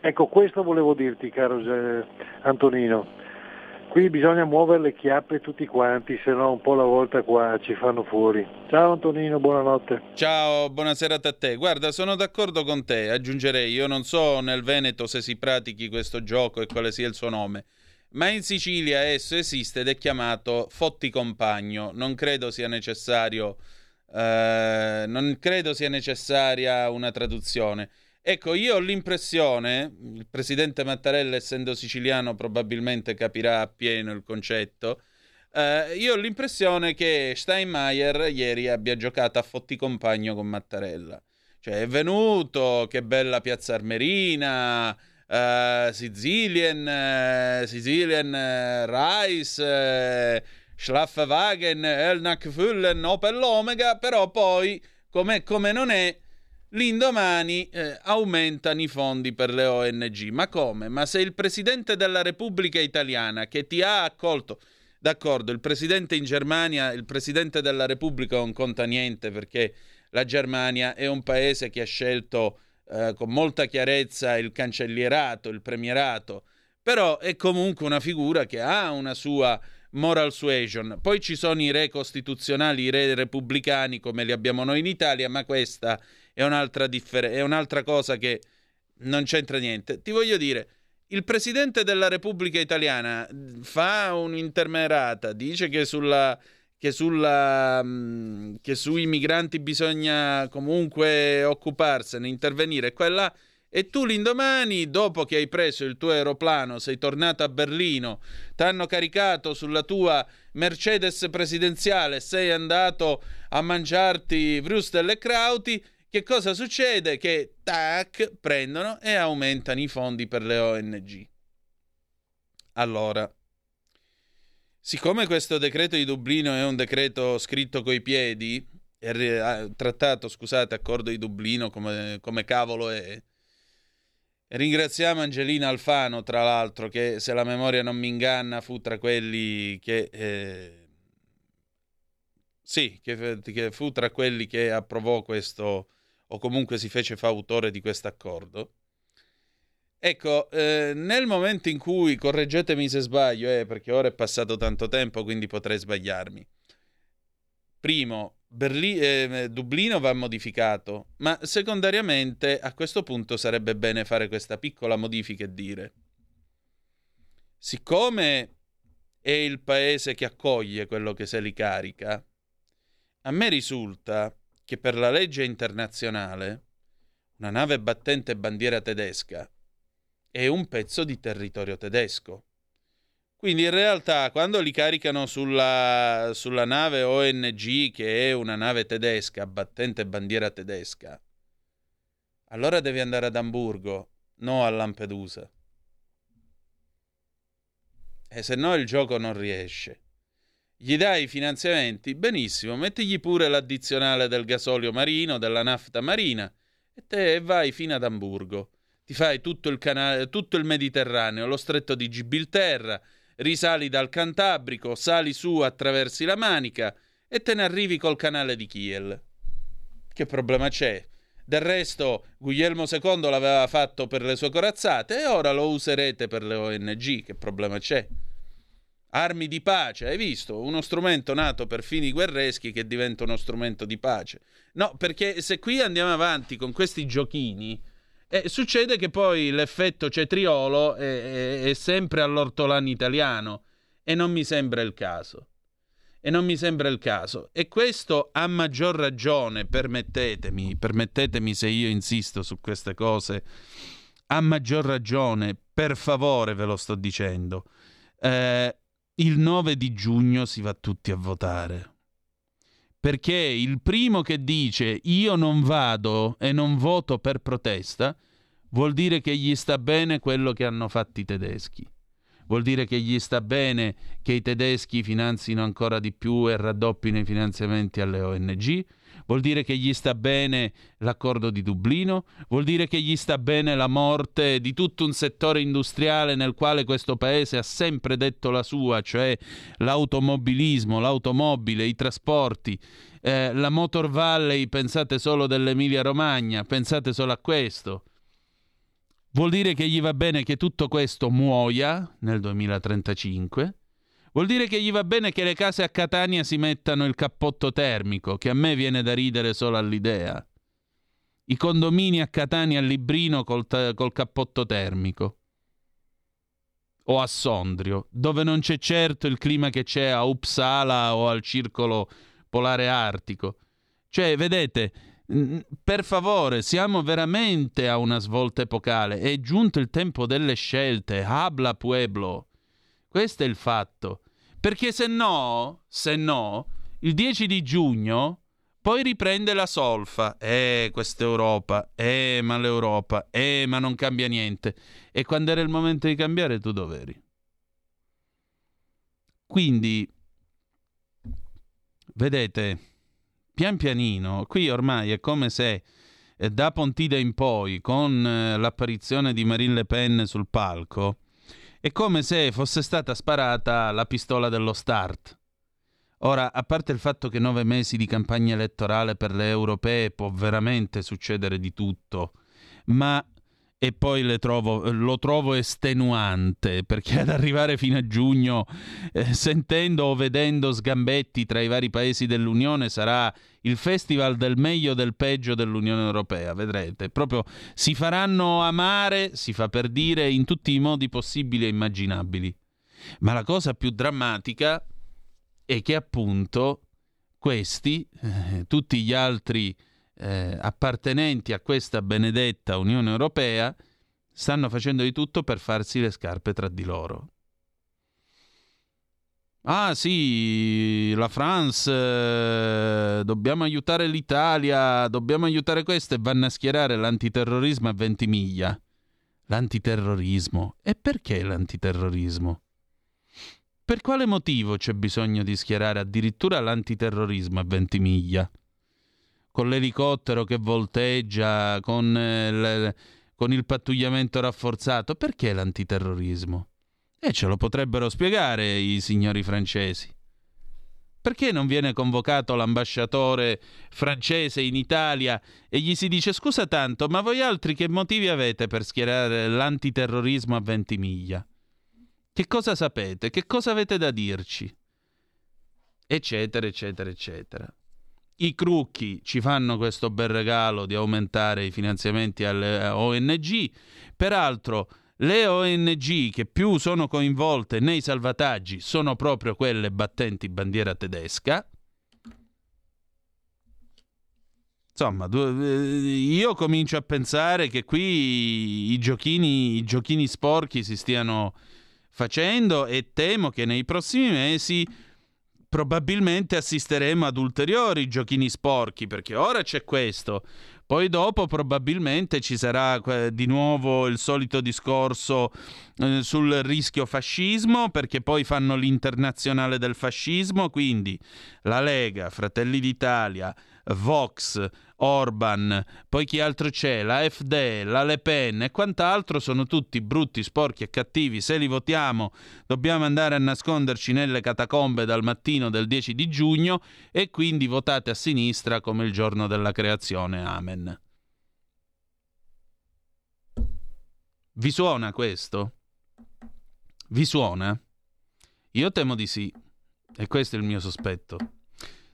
Ecco, questo volevo dirti, caro Antonino. Qui bisogna muovere le chiappe tutti quanti, se no un po' alla volta qua ci fanno fuori. Ciao Antonino, buonanotte. Ciao, buona serata a te. Guarda, sono d'accordo con te, aggiungerei, io non so nel Veneto se si pratichi questo gioco e quale sia il suo nome, ma in Sicilia esso esiste ed è chiamato fotti compagno. Non credo sia necessario, eh, non credo sia necessaria una traduzione. Ecco, io ho l'impressione, il presidente Mattarella essendo siciliano probabilmente capirà appieno il concetto, eh, io ho l'impressione che Steinmeier ieri abbia giocato a fotti compagno con Mattarella. Cioè, è venuto, che bella Piazza Armerina, uh, Sicilian, uh, Sicilian uh, Rice, uh, Schlafwagen, Elnackfüllen, Opel Omega, però poi, come non è, l'indomani eh, aumentano i fondi per le O N G. Ma come? Ma se il Presidente della Repubblica Italiana, che ti ha accolto, d'accordo, il Presidente in Germania, il Presidente della Repubblica non conta niente, perché la Germania è un paese che ha scelto eh, con molta chiarezza il cancellierato, il premierato, però è comunque una figura che ha una sua moral suasion. Poi ci sono i re costituzionali, i re repubblicani come li abbiamo noi in Italia, ma questa è un'altra, differ- è un'altra cosa che non c'entra niente. Ti voglio dire, il Presidente della Repubblica Italiana fa un'intermerata, dice che sulla che sulla che sui migranti bisogna comunque occuparsene, intervenire, quella. E tu l'indomani, dopo che hai preso il tuo aeroplano, sei tornato a Berlino, ti hanno caricato sulla tua Mercedes presidenziale, sei andato a mangiarti Würstel e Krauti, che cosa succede? Che tac, prendono e aumentano i fondi per le O N G. Allora, siccome questo decreto di Dublino è un decreto scritto coi piedi, è trattato, scusate, accordo di Dublino come, come cavolo è, ringraziamo Angelina Alfano, tra l'altro, che, se la memoria non mi inganna, fu tra quelli che eh, sì, che, che fu tra quelli che approvò questo, o comunque si fece fautore di questo accordo. Ecco, eh, nel momento in cui, correggetemi se sbaglio, eh, perché ora è passato tanto tempo, quindi potrei sbagliarmi. Primo, Berli- eh, Dublino va modificato, ma secondariamente a questo punto sarebbe bene fare questa piccola modifica e dire: siccome è il paese che accoglie quello che se li carica, a me risulta che per la legge internazionale una nave battente bandiera tedesca è un pezzo di territorio tedesco. Quindi in realtà quando li caricano sulla, sulla nave O N G, che è una nave tedesca, battente bandiera tedesca, allora devi andare ad Amburgo, no a Lampedusa. E se no il gioco non riesce. Gli dai i finanziamenti, benissimo, mettigli pure l'addizionale del gasolio marino, della nafta marina, e te vai fino ad Amburgo. Ti fai tutto il, canale, tutto il Mediterraneo, lo stretto di Gibilterra, risali dal Cantabrico, sali su, attraversi la Manica e te ne arrivi col canale di Kiel. Che problema c'è? Del resto Guglielmo secondo l'aveva fatto per le sue corazzate e ora lo userete per le O N G. Che problema c'è? Armi di pace, hai visto? Uno strumento nato per fini guerreschi che diventa uno strumento di pace. No, perché se qui andiamo avanti con questi giochini, eh, succede che poi l'effetto cetriolo è, è, è sempre all'ortolano italiano, e non mi sembra il caso. E non mi sembra il caso. E questo a maggior ragione, permettetemi, permettetemi se io insisto su queste cose, a maggior ragione, per favore ve lo sto dicendo, eh, il nove di giugno si va tutti a votare. Perché il primo che dice io non vado e non voto per protesta vuol dire che gli sta bene quello che hanno fatto i tedeschi. Vuol dire che gli sta bene che i tedeschi finanzino ancora di più e raddoppino i finanziamenti alle O N G. Vuol dire che gli sta bene l'accordo di Dublino. Vuol dire che gli sta bene la morte di tutto un settore industriale nel quale questo paese ha sempre detto la sua, cioè l'automobilismo, l'automobile, i trasporti, eh, la Motor Valley, pensate solo dell'Emilia Romagna, pensate solo a questo. Vuol dire che gli va bene che tutto questo muoia nel duemilatrentacinque. Vuol dire che gli va bene che le case a Catania si mettano il cappotto termico, che a me viene da ridere solo all'idea. I condomini a Catania a Librino col, ta- col cappotto termico. O a Sondrio, dove non c'è certo il clima che c'è a Uppsala o al Circolo Polare Artico. Cioè, vedete, per favore, siamo veramente a una svolta epocale. È giunto il tempo delle scelte. Habla pueblo. Questo è il fatto, perché se no, se no, il dieci di giugno Poi riprende la solfa. Eh, questa Europa. Eh, ma l'Europa. Eh, ma non cambia niente. E quando era il momento di cambiare, tu dov'eri? Quindi, vedete, pian pianino, qui ormai è come se eh, da Pontida in poi, con eh, l'apparizione di Marine Le Pen sul palco, è come se fosse stata sparata la pistola dello start. Ora, a parte il fatto che nove mesi di campagna elettorale per le europee può veramente succedere di tutto, ma e poi le trovo, lo trovo estenuante, perché ad arrivare fino a giugno eh, sentendo o vedendo sgambetti tra i vari paesi dell'Unione sarà il festival del meglio del peggio dell'Unione Europea, vedrete, proprio si faranno amare, si fa per dire, in tutti i modi possibili e immaginabili. Ma la cosa più drammatica e che appunto questi, eh, tutti gli altri eh, appartenenti a questa benedetta Unione Europea, stanno facendo di tutto per farsi le scarpe tra di loro. Ah sì, la France, eh, dobbiamo aiutare l'Italia, dobbiamo aiutare questo, e vanno a schierare l'antiterrorismo a Ventimiglia. L'antiterrorismo. E perché l'antiterrorismo? Per quale motivo c'è bisogno di schierare addirittura l'antiterrorismo a Ventimiglia? Con l'elicottero che volteggia, con, eh, le, con il pattugliamento rafforzato. Perché l'antiterrorismo? E ce lo potrebbero spiegare i signori francesi. Perché non viene convocato l'ambasciatore francese in Italia e gli si dice: scusa tanto, ma voi altri che motivi avete per schierare l'antiterrorismo a Ventimiglia? Che cosa sapete? Che cosa avete da dirci? Eccetera, eccetera, eccetera. I Crucchi ci fanno questo bel regalo di aumentare i finanziamenti alle O N G. Peraltro, le O N G che più sono coinvolte nei salvataggi sono proprio quelle battenti bandiera tedesca. Insomma, io comincio a pensare che qui i giochini, i giochini sporchi si stiano facendo, e temo che nei prossimi mesi probabilmente assisteremo ad ulteriori giochini sporchi, perché ora c'è questo, poi dopo probabilmente ci sarà di nuovo il solito discorso eh, sul rischio fascismo, perché poi fanno l'internazionale del fascismo, quindi la Lega, Fratelli d'Italia, Vox, Orban, poi chi altro c'è? La F D, la Le Pen e quant'altro. Sono tutti brutti, sporchi e cattivi. Se li votiamo dobbiamo andare a nasconderci nelle catacombe dal mattino del dieci di giugno, e quindi votate a sinistra come il giorno della creazione. Amen. Vi suona questo? Vi suona? Io temo di sì, e questo è il mio sospetto.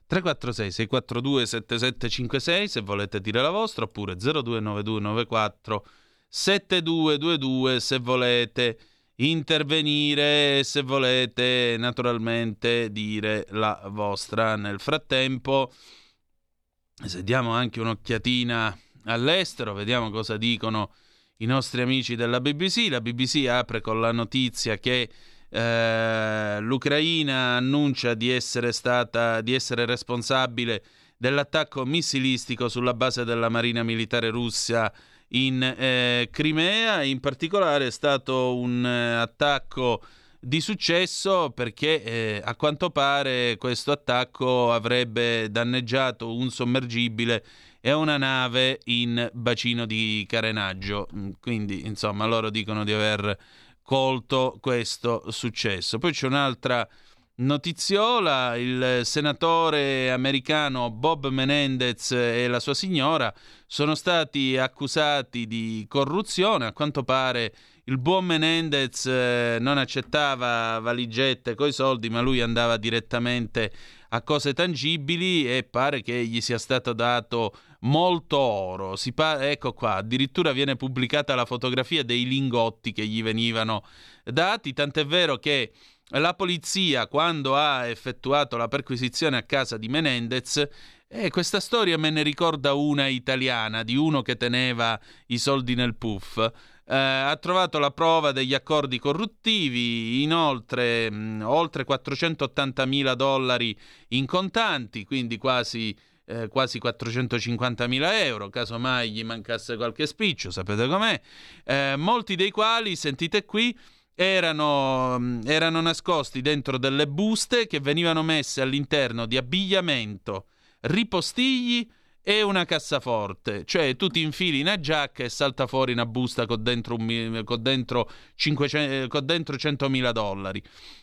tre quattro sei sei quattro due sette sette cinque sei se volete dire la vostra, oppure zero due nove due nove quattro sette due due due se volete intervenire, se volete naturalmente dire la vostra. Nel frattempo, se diamo anche un'occhiatina all'estero, vediamo cosa dicono i nostri amici della B B C. La B B C apre con la notizia che Uh, l'Ucraina annuncia di essere stata di essere responsabile dell'attacco missilistico sulla base della Marina militare russa in eh, Crimea. In particolare è stato un eh, attacco di successo, perché eh, a quanto pare questo attacco avrebbe danneggiato un sommergibile e una nave in bacino di carenaggio, quindi insomma loro dicono di aver colto questo successo. Poi c'è un'altra notiziola: il senatore americano Bob Menendez e la sua signora sono stati accusati di corruzione. A quanto pare il buon Menendez eh, non accettava valigette coi soldi, ma lui andava direttamente a cose tangibili, e pare che gli sia stato dato molto oro. Si pa- ecco qua, addirittura viene pubblicata la fotografia dei lingotti che gli venivano dati, tant'è vero che la polizia, quando ha effettuato la perquisizione a casa di Menendez, eh, questa storia me ne ricorda una italiana, di uno che teneva i soldi nel puff, eh, ha trovato la prova degli accordi corruttivi, inoltre mh, oltre quattrocentottantamila dollari in contanti, quindi quasi eh, quasi quattrocentocinquantamila euro, casomai gli mancasse qualche spiccio, sapete com'è, eh, molti dei quali, sentite qui, erano, erano nascosti dentro delle buste che venivano messe all'interno di abbigliamento, ripostigli e una cassaforte, cioè tu ti infili in una giacca e salta fuori una busta con dentro, un, con dentro, cinquecento, con dentro centomila dollari.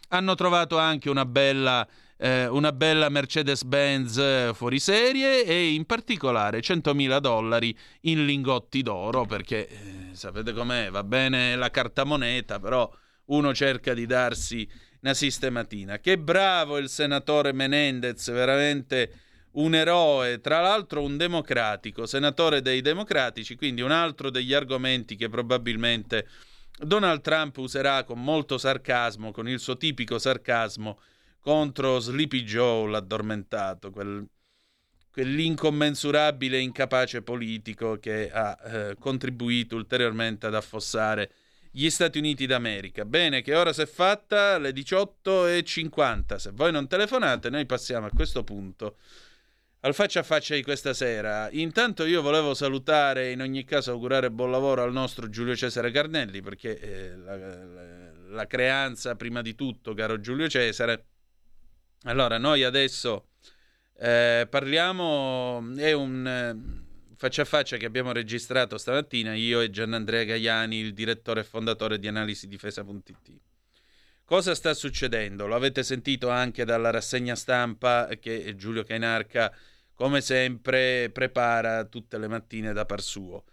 Hanno trovato anche una bella, eh, una bella Mercedes-Benz fuori serie e in particolare centomila dollari in lingotti d'oro, perché eh, sapete com'è, va bene la cartamoneta, però uno cerca di darsi una sistematina. Che bravo il senatore Menendez, veramente un eroe, tra l'altro un democratico, senatore dei democratici, quindi un altro degli argomenti che probabilmente Donald Trump userà con molto sarcasmo, con il suo tipico sarcasmo, contro Sleepy Joe, l'addormentato, quel, quell'incommensurabile incapace politico che ha eh, contribuito ulteriormente ad affossare gli Stati Uniti d'America. Bene, che ora si è fatta? Le diciotto e cinquanta. Se voi non telefonate, noi passiamo a questo punto al faccia a faccia di questa sera. Intanto io volevo salutare, in ogni caso augurare buon lavoro al nostro Giulio Cesare Carnelli, perché eh, la, la, la creanza prima di tutto, caro Giulio Cesare. Allora, noi adesso eh, parliamo, è un eh, faccia a faccia che abbiamo registrato stamattina, io e Gian Andrea Gaiani, il direttore e fondatore di Analisi Difesa punto it. Cosa sta succedendo? Lo avete sentito anche dalla rassegna stampa che Giulio Cainarca, come sempre, prepara tutte le mattine da par suo.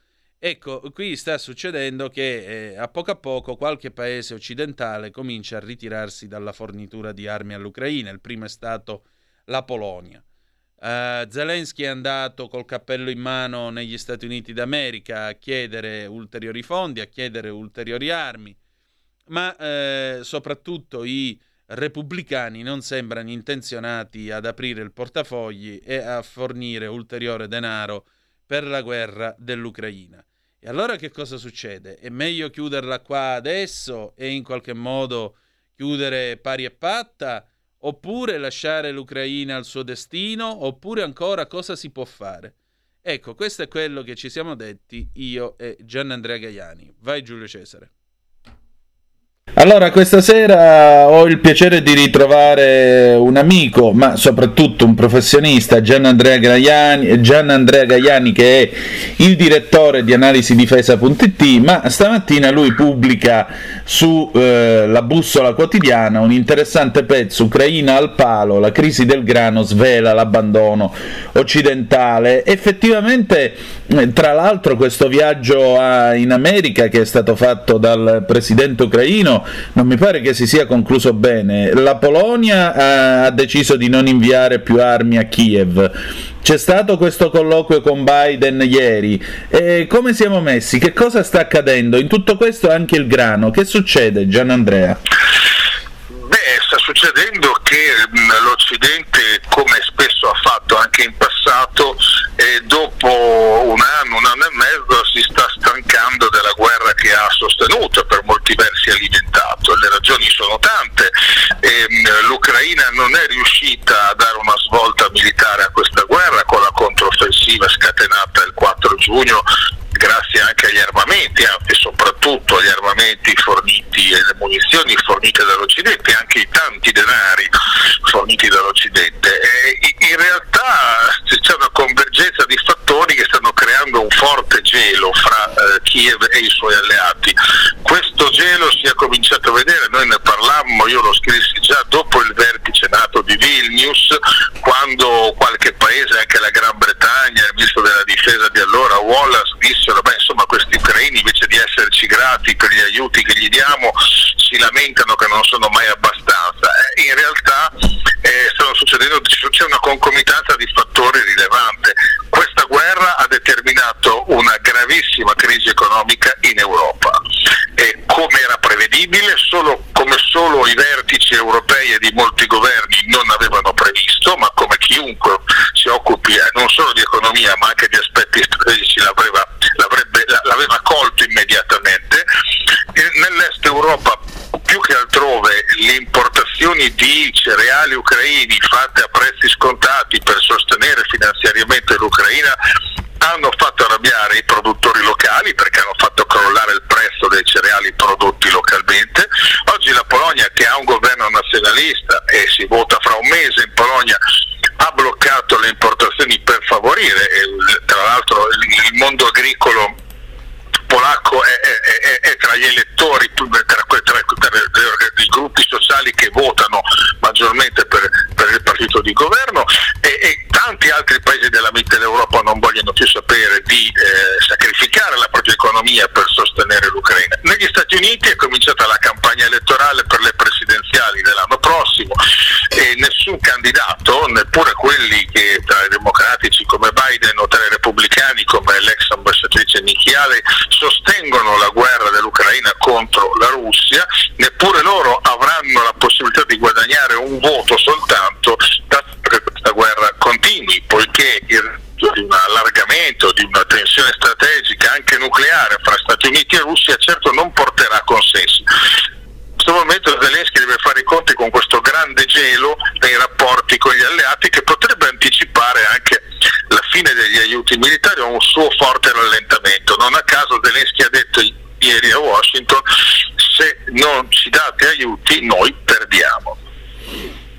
Ecco, qui sta succedendo che eh, a poco a poco qualche paese occidentale comincia a ritirarsi dalla fornitura di armi all'Ucraina. Il primo è stato la Polonia. Uh, Zelensky è andato col cappello in mano negli Stati Uniti d'America a chiedere ulteriori fondi, a chiedere ulteriori armi, ma eh, soprattutto i repubblicani non sembrano intenzionati ad aprire il portafogli e a fornire ulteriore denaro per la guerra dell'Ucraina. E allora che cosa succede? È meglio chiuderla qua adesso e in qualche modo chiudere pari e patta, oppure lasciare l'Ucraina al suo destino, oppure ancora cosa si può fare? Ecco, questo è quello che ci siamo detti io e Gian Andrea Gaiani. Vai Giulio Cesare. Allora, questa sera ho il piacere di ritrovare un amico, ma soprattutto un professionista, Gian Andrea Gaiani, Gian Andrea Gaiani che è il direttore di Analisi Difesa punto it, ma stamattina lui pubblica su eh, La Bussola Quotidiana un interessante pezzo, Ucraina al palo, la crisi del grano svela l'abbandono occidentale. Effettivamente, tra l'altro, questo viaggio a, in America che è stato fatto dal presidente ucraino non mi pare che si sia concluso bene. La Polonia ha, ha deciso di non inviare più armi a Kiev. C'è stato questo colloquio con Biden ieri. E come siamo messi? Che cosa sta accadendo? In tutto questo anche il grano. Che succede, Gian Andrea? Beh, sta succedendo che l'Occidente, come spesso ha fatto anche in passato, eh, dopo un anno, un anno e mezzo, si sta stancando della guerra che ha sostenuto, per molti versi alimentato. Le ragioni sono tante. Eh, L'Ucraina non è riuscita a dare una svolta militare a questa guerra con la controffensiva scatenata il quattro giugno, grazie anche agli armamenti, anche soprattutto agli armamenti forniti e alle munizioni fornite dall'Occidente, anche i tanti denari forniti dall'Occidente. E in realtà c'è una convergenza di fattori che stanno creando un forte gelo fra eh, Kiev e i suoi alleati. Questo gelo si è cominciato a vedere, noi ne parlammo, io lo scrissi già dopo il vertice NATO di Vilnius, quando qualche paese, anche la Gran Bretagna, il ministro della difesa di allora, Wallace, disse: beh, insomma, questi ucraini, invece di esserci grati per gli aiuti che gli diamo, si lamentano che non sono mai abbastanza. Eh, in realtà eh, stanno succedendo, c'è una concomitanza di fattori rilevante. Questa guerra ha determinato una gravissima crisi economica in Europa, eh, come era prevedibile, solo, come solo i vertici europei e di molti governi non avevano previsto, ma come chiunque si occupi eh, non solo di economia ma anche di aspetti strategici l'aveva L'avrebbe, l'aveva colto immediatamente. Nell'est Europa più che altrove le importazioni di cereali ucraini fatte a prezzi scontati per sostenere finanziariamente dell'Ucraina hanno fatto arrabbiare i produttori locali perché hanno fatto crollare il prezzo dei cereali prodotti localmente. Oggi la Polonia, che ha un governo nazionalista e si vota fra un mese in Polonia, ha bloccato le importazioni per favorire, e tra l'altro il mondo agricolo polacco è, è, è, è tra gli elettori, tra, tra, tra, tra i gruppi sociali che votano maggiormente per, per il partito di governo, e, e tanti altri paesi della Mitteleuropa non vogliono più sapere di eh, sacrificare la propria economia per sostenere l'Ucraina. Negli Stati Uniti è cominciata la campagna elettorale per le presidenziali dell'anno prossimo e nessun candidato, neppure quelli che tra i democratici come Biden o tra i repubblicani come l'ex ambasciatrice Nikki Haley sostengono la guerra dell'Ucraina contro la Russia, neppure loro avranno la possibilità di guadagnare un voto soltanto dato che questa guerra continui, poiché il di un allargamento, di una tensione strategica anche nucleare fra Stati Uniti e Russia certo non porterà consensi. In questo momento Zelensky deve fare i conti con questo grande gelo nei rapporti con gli alleati che potrebbe anticipare anche la fine degli aiuti militari o un suo forte rallentamento. Non a caso Zelensky ha detto ieri a Washington: se non ci date aiuti noi perdiamo.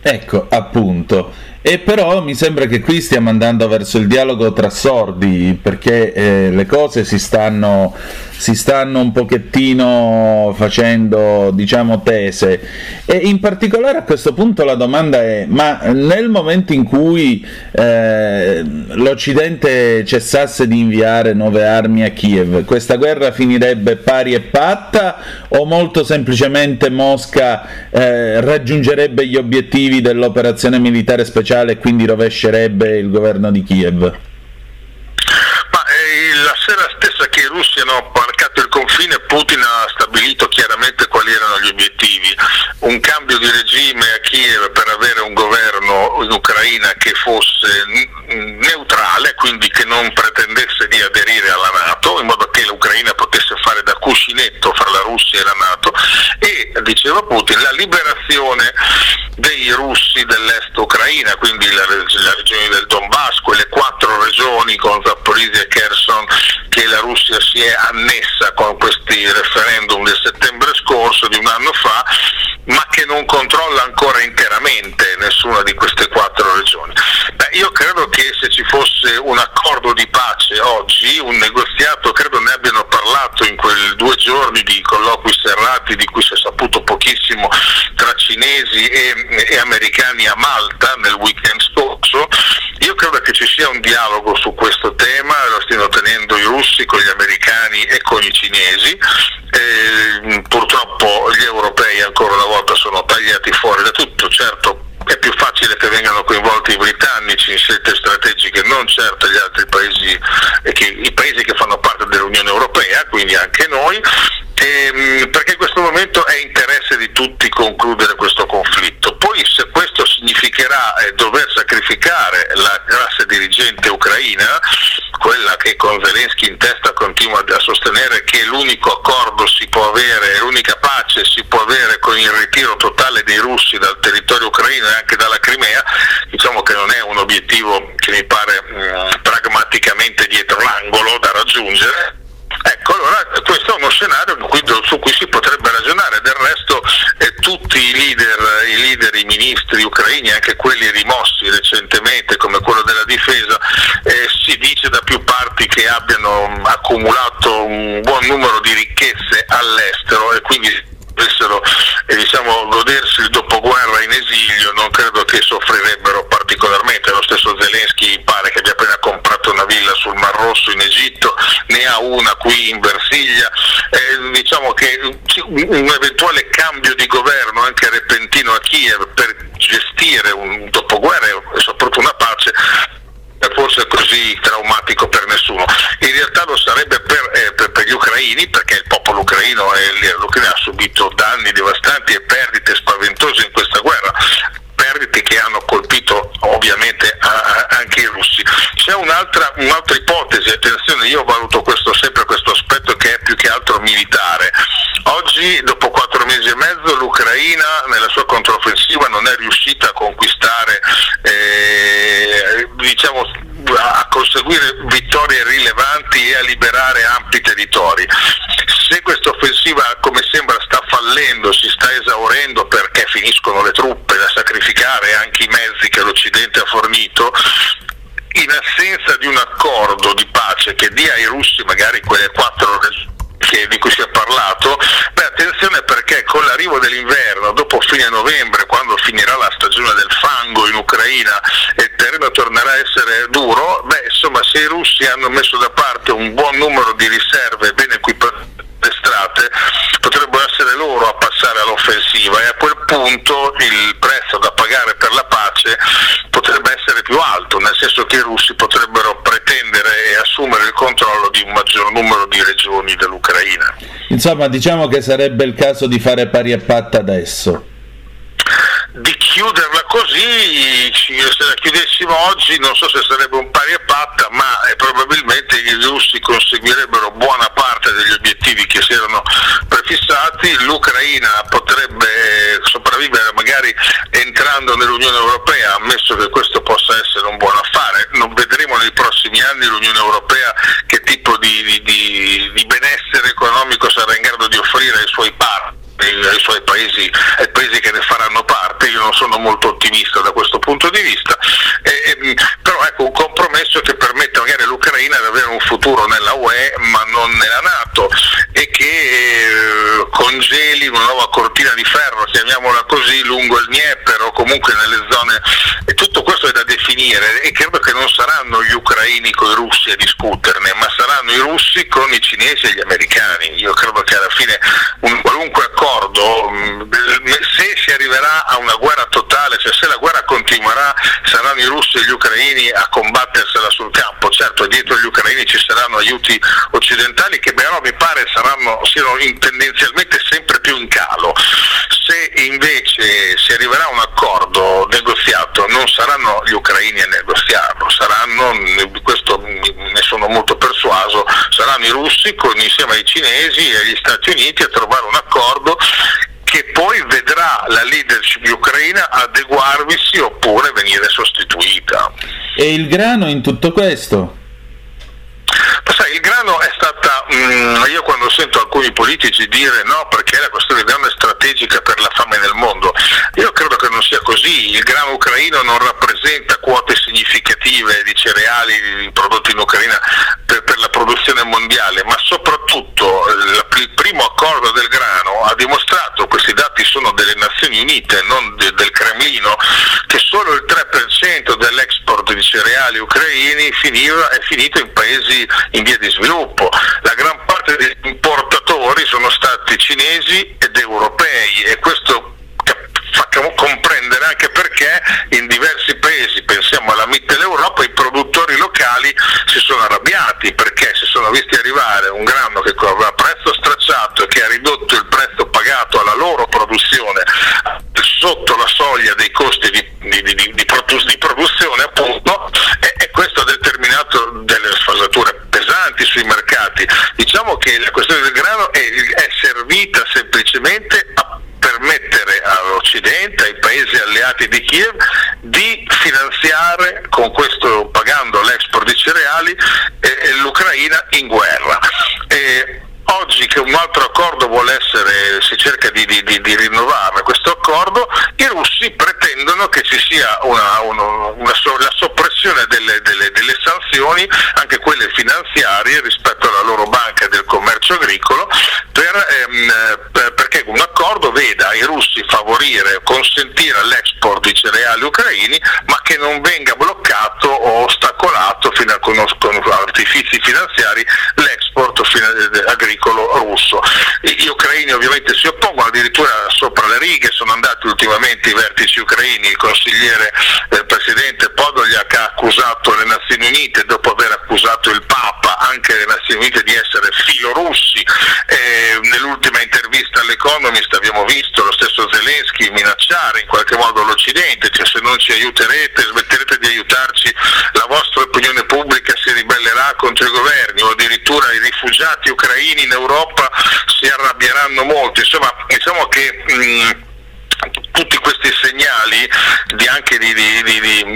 Ecco, appunto. E però mi sembra che qui stiamo andando verso il dialogo tra sordi, perché eh, le cose si stanno si stanno un pochettino facendo, diciamo, tese, e in particolare a questo punto la domanda è: ma nel momento in cui eh, l'Occidente cessasse di inviare nuove armi a Kiev, questa guerra finirebbe pari e patta, o molto semplicemente Mosca eh, raggiungerebbe gli obiettivi dell'operazione militare speciale e quindi rovescerebbe il governo di Kiev? Ma eh, la sera stessa che i russi hanno varcato il confine, Putin ha stabilito chiaramente quali erano gli obiettivi: un cambio di regime a Kiev per avere un governo in Ucraina che fosse n- neutrale, quindi che non pretendesse di aderire alla NATO, in modo che l'Ucraina potesse fare da cuscinetto fra la Russia e la NATO, e, diceva Putin, la liberazione dei russi dell'est Ucraina, quindi la, la regione del Donbass, quelle quattro regioni con Zaporizhia e Kherson che la Russia si è annessa con questi referendum del settembre scorso, di un anno fa, ma che non controlla ancora interamente nessuna di queste quattro regioni. Beh, io credo che se ci fosse un accordo di pace oggi, un negoziato, credo ne abbiano parlato in quei due giorni di colloqui serrati di cui si è saputo pochissimo tra cinesi e, e americani a Malta nel weekend scorso, io credo che ci sia un dialogo su questo tema, lo stiano tenendo i russi con gli americani e con i cinesi. Eh, purtroppo gli europei ancora una volta sono tagliati fuori da tutto. Certo, è più facile che vengano coinvolti i britannici in scelte strategiche, non certo gli altri paesi, che, i paesi che fanno parte dell'Unione Europea, quindi anche noi, ehm, perché in questo momento è interesse di tutti concludere questo conflitto. Poi se questo significherà eh, dover sacrificare la classe dirigente ucraina, quella che con Zelensky in testa continua a sostenere che l'unico accordo si può avere, l'unica pace si può avere con il ritiro totale dei russi dal territorio ucraino e anche dalla Crimea, diciamo che non è un obiettivo che mi pare mh, pragmaticamente dietro l'angolo da raggiungere. Ecco, allora questo è uno scenario su cui si potrebbe ragionare. Del resto eh, tutti i leader, i leader, i ministri ucraini, anche quelli rimossi recentemente come quello della difesa, eh, si dice da più parti che abbiano accumulato un buon numero di ricchezze all'estero e quindi dovessero eh, diciamo, godersi il dopoguerra in esilio, non credo che soffrirebbero particolarmente. Lo stesso Zelensky pare che abbia appena comprato una villa sul Mar Rosso in Egitto, ne ha una qui in Versiglia. Eh, diciamo che un eventuale cambio di governo anche repentino a Kiev per gestire un dopoguerra e soprattutto una pace è forse così traumatico per nessuno. In realtà lo sarebbe per, eh, per, per gli ucraini, perché il popolo ucraino e l'Ucraina ha subito danni devastanti e perdite spaventose in questa guerra, perdite che hanno colpito ovviamente a, a, anche i russi. C'è un'altra, un'altra ipotesi, attenzione, io valuto questo sempre questo aspetto che è più che altro militare. Oggi, dopo quattro mesi e mezzo, l'Ucraina nella sua controffensiva non è riuscita a conquistare eh, diciamo a conseguire vittorie rilevanti e a liberare ampi territori. Se questa offensiva, come sembra, sta fallendo, si sta esaurendo perché finiscono le truppe da sacrificare, anche i mezzi che l'Occidente ha fornito, in assenza di un accordo di pace che dia ai russi magari quelle quattro che, di cui si è parlato, beh, attenzione, perché con l'arrivo dell'inverno, dopo fine novembre, quando finirà la stagione del fango in Ucraina e il terreno tornerà a essere duro, beh, insomma, se i russi hanno messo da parte un buon numero di riserve ben equipaggiate, potrebbero essere loro a passare all'offensiva, e a quel punto il prezzo da pagare per la pace potrebbe essere più alto, nel senso che i russi potrebbero pretendere e assumere il controllo di un maggior numero di regioni dell'Ucraina. Insomma, diciamo che sarebbe il caso di fare pari e patta adesso. Di chiuderla così, se la chiudessimo oggi non so se sarebbe un pari e patta, ma probabilmente i russi conseguirebbero buona parte degli obiettivi che si erano prefissati, l'Ucraina potrebbe sopravvivere magari entrando nell'Unione Europea, ammesso che questo possa essere un buon affare. Non vedremo nei prossimi anni l'Unione Europea che tipo di, di, di benessere economico sarà in grado di offrire ai suoi partner, ai suoi paesi, ai paesi che ne faranno parte. Io non sono molto ottimista da questo punto di vista, e, e, però ecco un compromesso che permetta magari all'Ucraina di avere un futuro nella U E ma non nella NATO, e che eh, congeli una nuova cortina di ferro, chiamiamola così, lungo il Dnieper o comunque nelle zone, e tutto questo è da definire, e credo che non saranno gli ucraini con i russi a discuterne, ma saranno i russi con i cinesi e gli americani. Io credo che alla fine un qualunque accordo, se si arriverà a una guerra totale, cioè se la guerra continuerà, saranno i russi e gli ucraini a combattersela sul campo. Certo, dietro gli ucraini ci saranno aiuti occidentali che però mi pare saranno, siano tendenzialmente sempre più in calo. Se invece si arriverà a un accordo negoziato, non saranno gli ucraini a negoziarlo, saranno, questo ne sono molto persuaso, saranno i russi con, insieme ai cinesi e agli Stati Uniti, a trovare un accordo che poi vedrà la leadership ucraina adeguarvisi oppure venire sostituita. E il grano in tutto questo? Ma sai, il grano è stata, mh, io quando sento alcuni politici dire no perché la questione del grano è strategica per la fame nel mondo, io credo che non sia così. Il grano ucraino non rappresenta quote significative di cereali prodotti in Ucraina per, per la produzione mondiale, ma soprattutto il, il primo accordo del grano ha dimostrato, questi dati sono delle Nazioni Unite, non de, del Cremlino, che solo il tre per cento dell'export di cereali ucraini finiva, è finito in paesi in via di sviluppo. La gran parte degli importatori sono stati cinesi ed europei, e questo fa comprendere anche perché in diversi paesi, pensiamo alla Mitteleuropa, i produttori locali si sono arrabbiati perché si sono visti arrivare un grano che aveva prezzo stracciato e che ha ridotto il prezzo pagato alla loro produzione sotto la soglia dei costi di, di, di, di, di produzione, appunto, e, e questo ha determinato delle sfasature pesanti sui mercati. Diciamo che la questione del grano è, è servita semplicemente a permettere all'Occidente, ai paesi alleati di Kiev, di finanziare, con questo pagando l'export di cereali, eh, l'Ucraina in guerra. Eh, oggi che un altro accordo vuole essere, si cerca di, di, di, di rinnovare questo accordo, i russi pretendono che ci sia una, una, una so, la soppressione delle, delle, delle sanzioni, anche quelle finanziarie, rispetto alla loro banca del commercio agricolo, per, ehm, per, perché un accordo veda i russi favorire, consentire l'export di cereali ucraini, ma che non venga bloccato o ostacolato fino a, con, con artifici finanziari l'export fino a, agricolo russo. Gli ucraini ovviamente si oppongono, addirittura sopra le righe sono andati ultimamente i vertici ucraini. Il consigliere del presidente Podolyak ha accusato le Nazioni Unite, dopo aver accusato il Papa, anche le Nazioni Unite, di essere filorussi. Eh, nell'ultima intervista all'Economist abbiamo visto lo stesso Zelensky minacciare in qualche modo l'Occidente, cioè se non ci aiuterete, smetterete di aiutarci, la vostra opinione pubblica si ribellerà contro i governi, o addirittura i rifugiati ucraini in Europa si arrabbieranno molto. Insomma, diciamo che mh, tutti questi segnali di anche di, di, di, di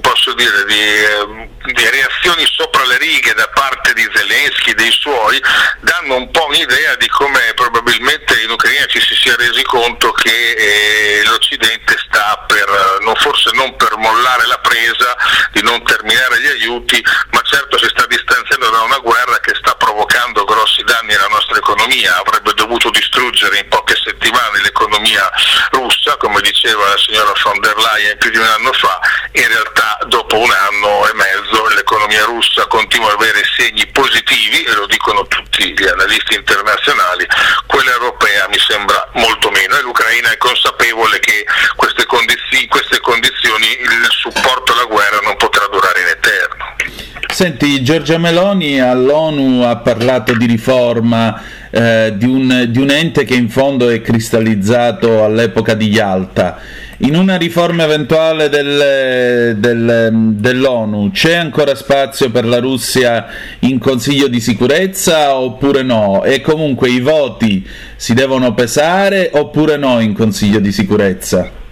posso dire di, di reazioni sopra le righe da parte di Zelensky e dei suoi danno un po' un'idea di come probabilmente in Ucraina ci si sia resi conto che eh, l'Occidente sta per non, forse non per mollare la presa, di non terminare gli aiuti, ma certo si sta distanziando da una guerra che sta provocando grossi danni alla nostra economia. Avrebbe dovuto distruggere in poche settimane l'economia russa, come diceva la signora von der Leyen più di un anno fa. In realtà dopo un anno e mezzo l'economia russa continua ad avere segni positivi, e lo dicono tutti gli analisti internazionali, quella europea mi sembra molto meno, e l'Ucraina è consapevole che queste condizioni, queste condizioni il supporto alla guerra non potrà durare in eterno. Senti, Giorgia Meloni all'ONU ha parlato di riforma eh, di, un, di un ente che in fondo è cristallizzato all'epoca di Yalta. In una riforma eventuale del, del, dell'ONU c'è ancora spazio per la Russia in Consiglio di sicurezza oppure no? E comunque i voti si devono pesare oppure no in Consiglio di sicurezza?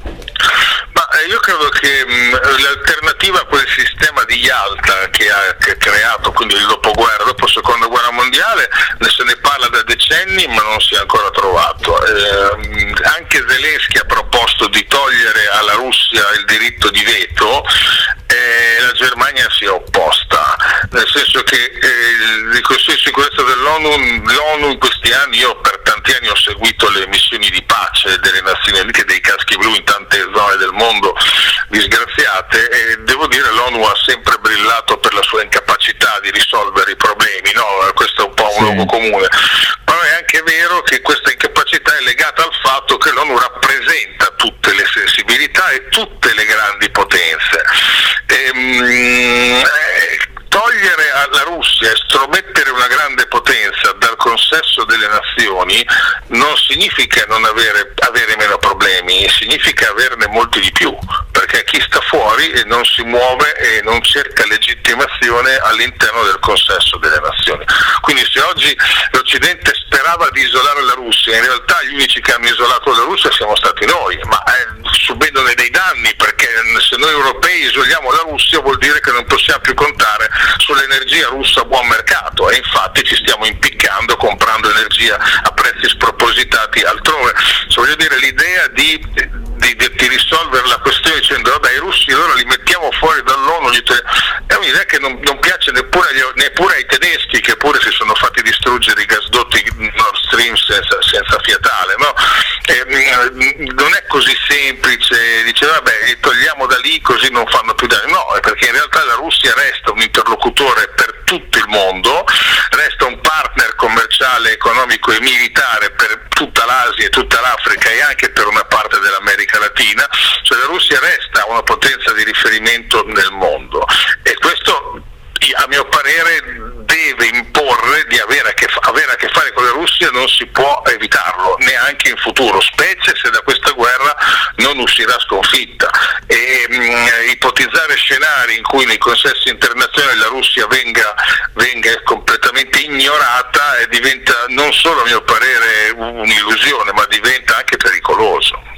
Io credo che mh, l'alternativa a quel sistema di Yalta che ha che creato, quindi il dopoguerra, dopo seconda guerra mondiale, se ne parla da decenni ma non si è ancora trovato. Eh, anche Zelensky ha proposto di togliere alla Russia il diritto di veto, eh, la Germania si è opposta, nel senso che eh, il Consiglio di sicurezza dell'ONU, l'ONU in questi anni, io per tanti anni ho seguito le missioni di pace delle Nazioni Unite, dei caschi blu in tante zone del mondo disgraziate, e devo dire l'ONU ha sempre brillato per la sua incapacità di risolvere i problemi, no? Questo è un po' un luogo comune, però è anche vero che questa incapacità è legata al fatto che l'ONU rappresenta tutte le sensibilità e tutte le grandi potenze. Ehm, eh, togliere alla Russia, estromettere una grande potenza dal consesso delle nazioni non significa non avere, avere meno problemi, significa averne molti di più, perché chi sta fuori non si muove e non cerca legittimazione all'interno del consesso delle nazioni. Quindi se oggi l'Occidente sperava di isolare la Russia, in realtà gli unici che hanno isolato la Russia siamo stati noi, ma eh, subendone dei danni, perché se noi europei isoliamo la Russia vuol dire che non possiamo più contare sull'energia russa a buon mercato, e infatti ci stiamo impiccando comprando energia a prezzi spropositati altrove. Cioè, voglio dire, l'idea di, di, di, di risolvere la questione dicendo vabbè i russi allora li mettiamo fuori dall'ONU è un'idea che non, non piace neppure agli, neppure ai tedeschi, che pure si sono fatti distruggere i gasdotti Nord Stream senza, senza fiatale, no? E, non è così semplice, dice vabbè li togliamo da lì così non fanno più danni, no, perché in realtà la Russia resta un interlocutore per tutto il mondo, resta un partner commerciale, economico e militare per tutta l'Asia e tutta l'Africa e anche per una parte dell'America Latina, cioè la Russia resta una potenza di riferimento nel mondo, e questo a mio parere deve imporre di avere a che, fa- avere a che fare con la Russia, non si può evitarlo neanche in futuro, specie se da questa guerra non uscirà sconfitta. E, mh, ipotizzare scenari in cui nei consessi internazionali la Russia venga, venga completamente ignorata e diventa non solo a mio parere un'illusione, ma diventa anche pericoloso.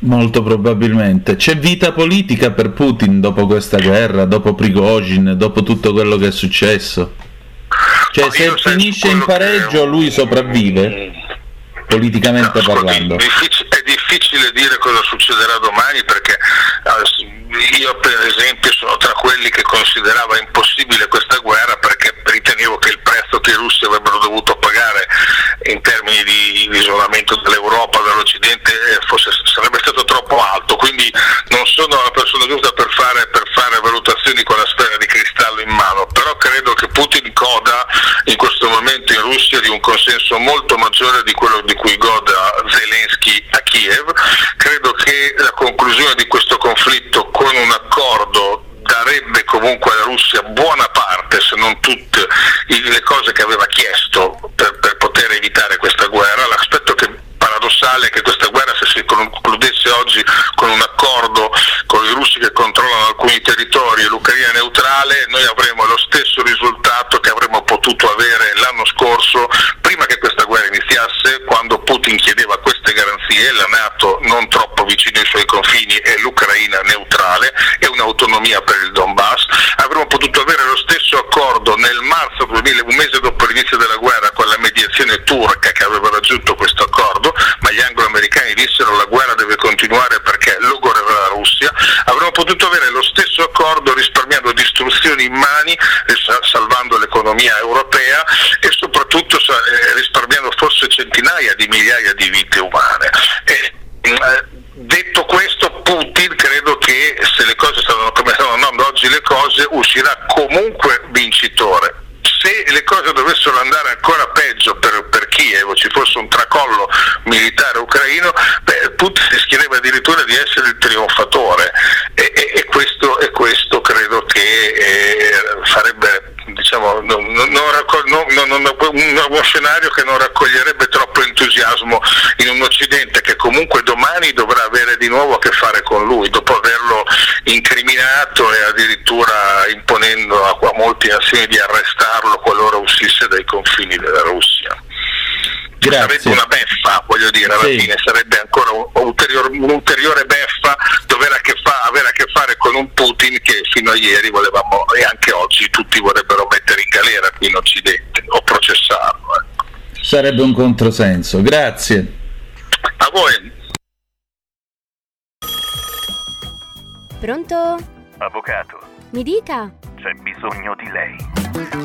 Molto probabilmente. C'è vita politica per Putin dopo questa guerra, dopo Prigozhin, dopo tutto quello che è successo? Cioè, no, se finisce in pareggio è... lui sopravvive, politicamente no, parlando? È difficile dire cosa succederà domani, perché io per esempio sono tra quelli che considerava impossibile questa guerra, perché ritenevo che il prezzo che i russi avrebbero dovuto pagare in termini di isolamento dell'Europa, dall'Occidente, fosse, sarebbe stato troppo alto, quindi non sono la persona giusta per fare, per fare valutazioni con la sfera di cristallo in mano, però credo che Putin goda in questo momento in Russia di un consenso molto maggiore di quello di cui goda Zelensky a Kiev. Credo che la conclusione di questo conflitto con un accordo darebbe comunque alla Russia buona parte, se non tutte, le cose che aveva chiesto per, per poter evitare questa guerra. L'aspetto che paradossale è che questa guerra, se si concludesse oggi con un accordo con i russi che controllano alcuni territori e l'Ucraina neutrale, noi avremo lo stesso risultato che avremmo potuto avere l'anno scorso, prima che questa guerra iniziasse, quando Putin chiedeva queste garanzie e la NATO non Russia nei suoi confini e l'Ucraina neutrale e un'autonomia per il Donbass. Avremmo potuto avere lo stesso accordo nel marzo duemila, un mese dopo l'inizio della guerra, con la mediazione turca che aveva raggiunto questo accordo, ma gli anglo-americani dissero la guerra deve continuare perché logorerà la Russia. Avremmo potuto avere lo stesso accordo risparmiando distruzioni in mani, salvando l'economia europea e soprattutto risparmiando forse centinaia di migliaia di vite umane. E, detto questo, Putin credo che se le cose stanno come stanno andando oggi le cose uscirà comunque vincitore. Se le cose dovessero andare ancora peggio per, per Kiev, ci fosse un tracollo militare ucraino, beh, Putin rischierebbe addirittura di essere il trionfatore e, e, e, questo, e questo credo che eh, farebbe diciamo non, non, non, non, uno scenario che non raccoglierebbe troppo entusiasmo in un Occidente che comunque domani dovrà avere di nuovo a che fare con lui dopo averlo incriminato e addirittura imponendo a, a molti azioni di arrestarlo qualora uscisse dai confini della Russia. Grazie. Sarebbe una beffa, voglio dire, alla sì. fine sarebbe ancora un'ulteriore, un'ulteriore beffa dover a che fa, avere a che fare con un Putin che fino a ieri volevamo, e anche oggi tutti vorrebbero mettere in galera qui in Occidente o processarlo. Ecco. Sarebbe un controsenso. Grazie. A voi. Pronto? Avvocato. Mi dica. C'è bisogno di lei.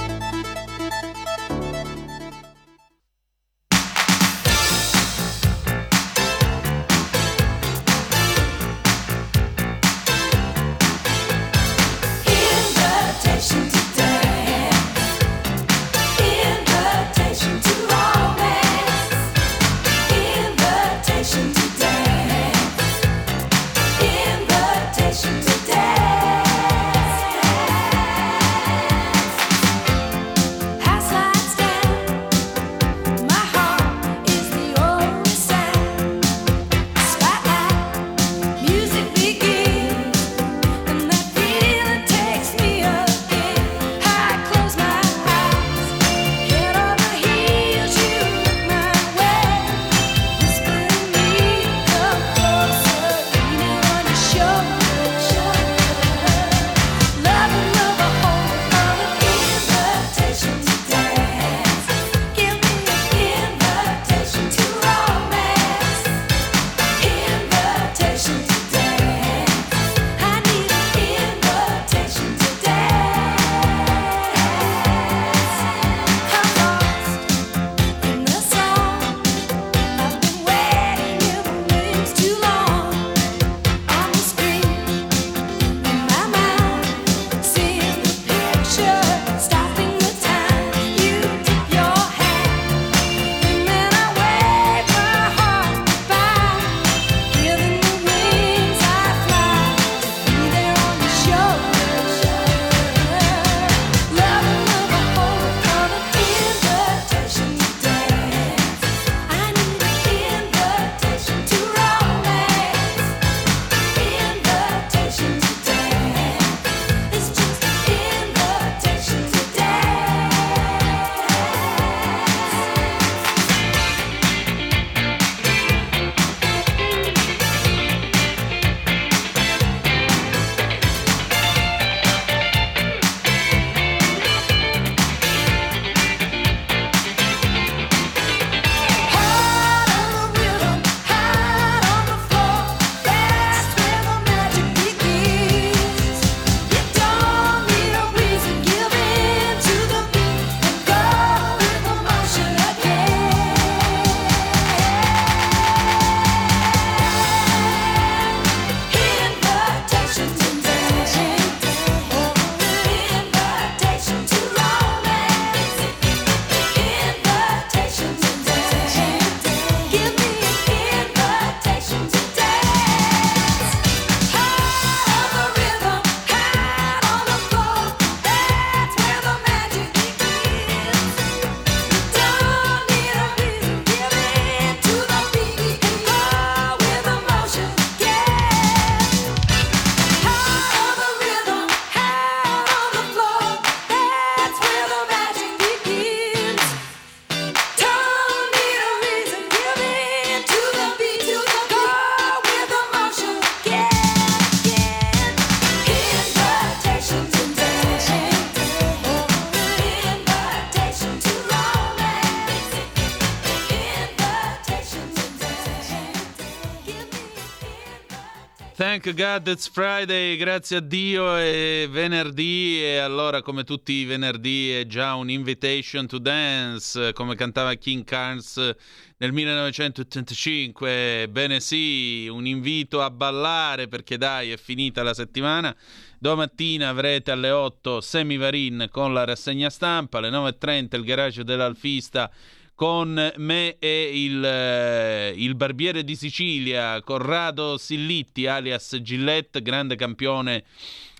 Thank God it's Friday, grazie a Dio è venerdì, e allora come tutti i venerdì è già un invitation to dance, come cantava King Carnes nel millenovecentottantacinque, bene sì, un invito a ballare perché dai è finita la settimana. Domattina avrete alle otto Semivarin con la rassegna stampa, alle nove e trenta il garage dell'Alfista con me e il, eh, il barbiere di Sicilia, Corrado Sillitti, alias Gillette, grande campione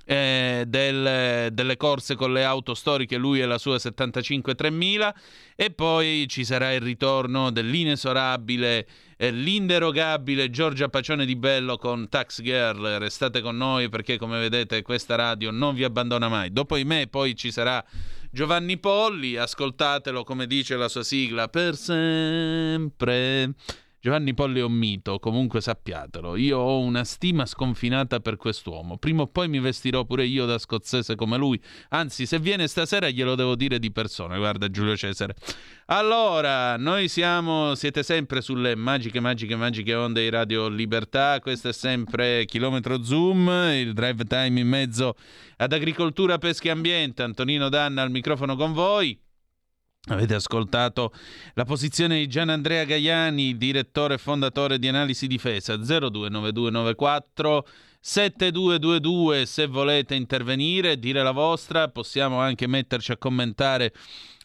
eh, del, delle corse con le auto storiche, lui e la sua settantacinque tremila. E poi ci sarà il ritorno dell'inesorabile, eh, l'inderogabile Giorgia Pacione Di Bello con Tax Girl. Restate con noi perché, come vedete, questa radio non vi abbandona mai. Dopo di me poi ci sarà Giovanni Polli, ascoltatelo come dice la sua sigla, per sempre. Giovanni Polli è un mito, comunque sappiatelo. Io ho una stima sconfinata per quest'uomo. Prima o poi mi vestirò pure io da scozzese come lui. Anzi, se viene stasera glielo devo dire di persona. Guarda Giulio Cesare. Allora, noi siamo, siete sempre sulle magiche, magiche, magiche onde di Radio Libertà. Questo è sempre Chilometro Zoom, il drive time in mezzo ad agricoltura, pesca e ambiente. Antonino Danna al microfono con voi. Avete ascoltato la posizione di Gian Andrea Gaiani, direttore e fondatore di Analisi Difesa, zero due nove due nove quattro sette due due due. Se volete intervenire, dire la vostra, possiamo anche metterci a commentare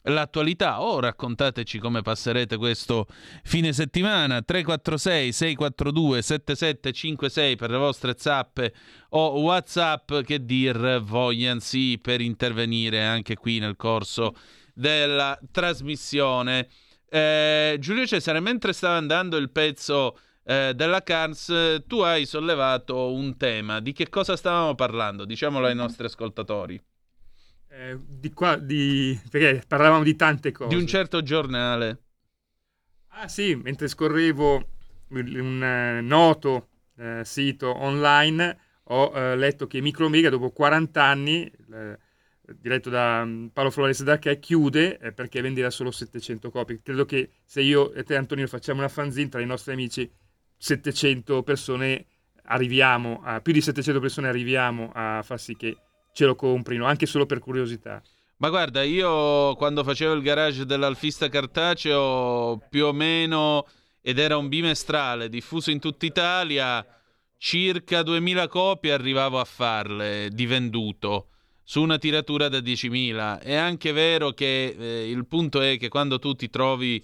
l'attualità o oh, raccontateci come passerete questo fine settimana. Tre quattro sei sei quattro due sette sette cinque sei per le vostre zappe o WhatsApp, che dir vogliansi, per intervenire anche qui nel corso della trasmissione. eh, Giulio Cesare, mentre stava andando il pezzo eh, della Carnes, tu hai sollevato un tema. Di che cosa stavamo parlando? Diciamolo ai nostri ascoltatori. eh, di qua di perché parlavamo di tante cose, di un certo giornale. Ah sì, mentre scorrevo un noto eh, sito online ho eh, letto che Micromega, dopo quaranta anni, eh, diretto da Paolo Flores D'Archè, chiude perché venderà solo settecento copie. Credo che se io e te, Antonino, facciamo una fanzine tra i nostri amici, settecento persone arriviamo a più di settecento persone arriviamo a far sì che ce lo comprino, anche solo per curiosità. Ma guarda, io quando facevo il garage dell'Alfista cartaceo, più o meno, ed era un bimestrale diffuso in tutta Italia, circa duemila copie arrivavo a farle di venduto su una tiratura da diecimila. È anche vero che eh, il punto è che quando tu ti trovi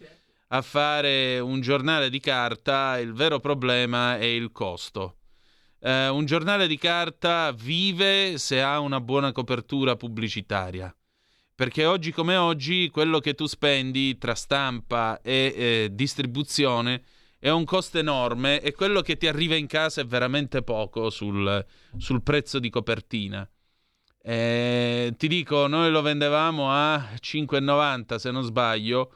a fare un giornale di carta, il vero problema è il costo. Eh, un giornale di carta vive se ha una buona copertura pubblicitaria, perché oggi come oggi quello che tu spendi tra stampa e eh, distribuzione è un costo enorme, e quello che ti arriva in casa è veramente poco sul, sul prezzo di copertina. Eh, ti dico, noi lo vendevamo a cinque e novanta, se non sbaglio.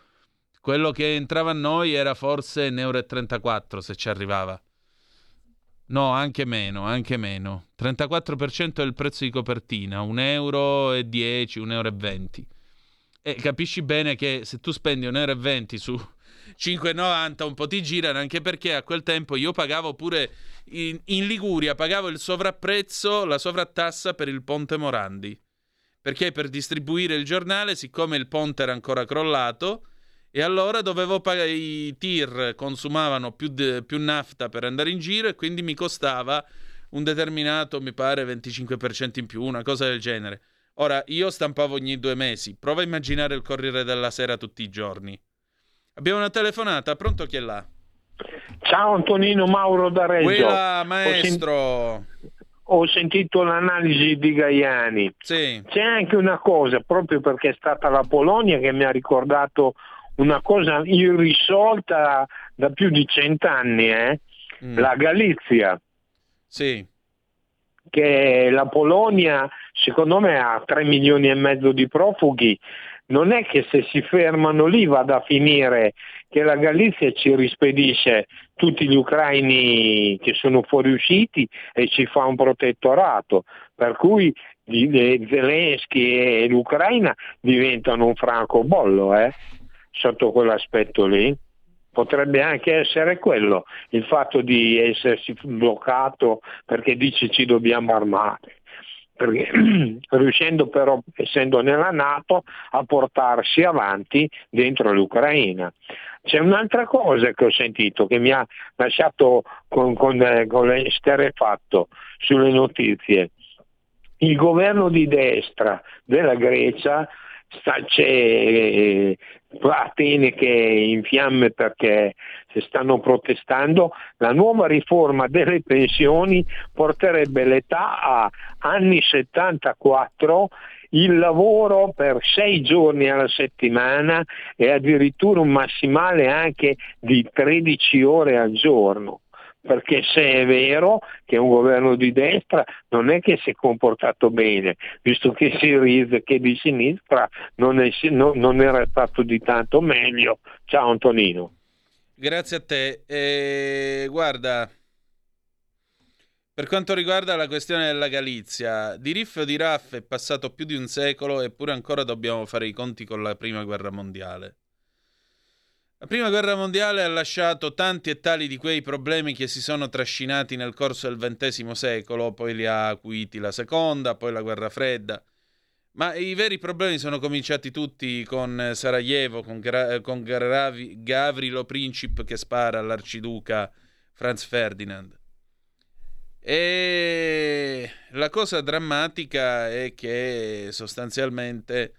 Quello che entrava a noi era forse un euro e trentaquattro, se ci arrivava. No, anche meno, anche meno. trentaquattro per cento è il prezzo di copertina, un euro e dieci, un euro e venti. E capisci bene che se tu spendi un euro e venti su cinque e novanta un po' ti girano, anche perché a quel tempo io pagavo pure in, in Liguria pagavo il sovrapprezzo, la sovrattassa per il Ponte Morandi, perché per distribuire il giornale, siccome il ponte era ancora crollato, e allora dovevo pagare, i tir consumavano più, de, più nafta per andare in giro, e quindi mi costava un determinato, mi pare, venticinque per cento in più, una cosa del genere. Ora, io stampavo ogni due mesi, prova a immaginare il Corriere della Sera tutti i giorni. Abbiamo una telefonata, pronto, chi è là? Ciao Antonino, Mauro da Reggio. Quella, maestro. Ho, sen- ho sentito l'analisi di Gaiani. Sì. C'è anche una cosa, proprio perché è stata la Polonia che mi ha ricordato una cosa irrisolta da più di cent'anni, eh? Mm. La Galizia. Sì. Che la Polonia, secondo me, ha tre milioni e mezzo di profughi. Non è che se si fermano lì vada a finire che la Galizia ci rispedisce tutti gli ucraini che sono fuoriusciti e ci fa un protettorato, per cui Zelensky e l'Ucraina diventano un francobollo, eh? Sotto quell'aspetto lì. potrebbe anche essere quello, il fatto di essersi bloccato perché dice ci dobbiamo armare, perché, riuscendo però, essendo nella NATO, a portarsi avanti dentro l'Ucraina. C'è un'altra cosa che ho sentito che mi ha lasciato con, con, con esterrefatto sulle notizie. Il governo di destra della Grecia, sta, c'è Atene che è in fiamme perché stanno protestando, la nuova riforma delle pensioni porterebbe l'età a anni settantaquattro, il lavoro per sei giorni alla settimana e addirittura un massimale anche di tredici ore al giorno. Perché se è vero che un governo di destra non è che si è comportato bene, visto che Syriza che di sinistra non, è, no, non era stato di tanto meglio. Ciao Antonino. Grazie a te. E guarda, per quanto riguarda la questione della Galizia, di Riff o di Raff è passato più di un secolo eppure ancora dobbiamo fare i conti con la prima guerra mondiale. La prima guerra mondiale ha lasciato tanti e tali di quei problemi che si sono trascinati nel corso del ventesimo secolo, poi li ha acuiti la seconda, poi la guerra fredda. Ma i veri problemi sono cominciati tutti con Sarajevo, con, Gra- con Gravi- Gavrilo Princip che spara all'arciduca Franz Ferdinand. E la cosa drammatica è che sostanzialmente...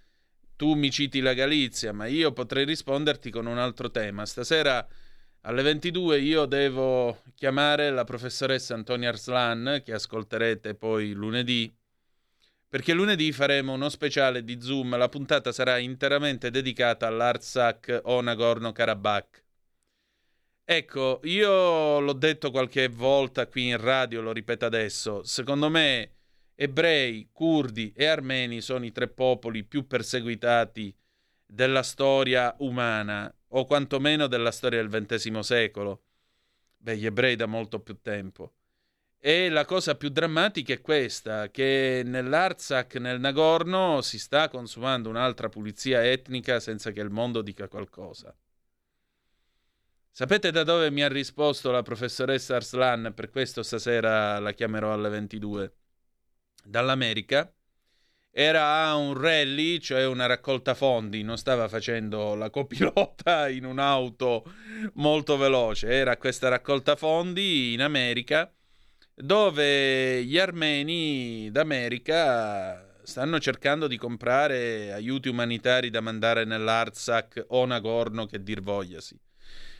Tu mi citi la Galizia, ma io potrei risponderti con un altro tema. Stasera alle ventidue io devo chiamare la professoressa Antonia Arslan, che ascolterete poi lunedì, perché lunedì faremo uno speciale di Zoom. La puntata sarà interamente dedicata all'Artsakh o Nagorno-Karabakh. Ecco, io l'ho detto qualche volta qui in radio, lo ripeto adesso. Secondo me... Ebrei, curdi e armeni sono i tre popoli più perseguitati della storia umana, o quantomeno della storia del ventesimo secolo. Beh, gli ebrei da molto più tempo. E la cosa più drammatica è questa, che nell'Artsakh, nel Nagorno, si sta consumando un'altra pulizia etnica senza che il mondo dica qualcosa. Sapete da dove mi ha risposto la professoressa Arslan? Per questo stasera la chiamerò alle ventidue. Dall'America, era a un rally, cioè una raccolta fondi, non stava facendo la copilota in un'auto molto veloce, era questa raccolta fondi in America dove gli armeni d'America stanno cercando di comprare aiuti umanitari da mandare nell'Artsakh o Nagorno, che dir vogliasi,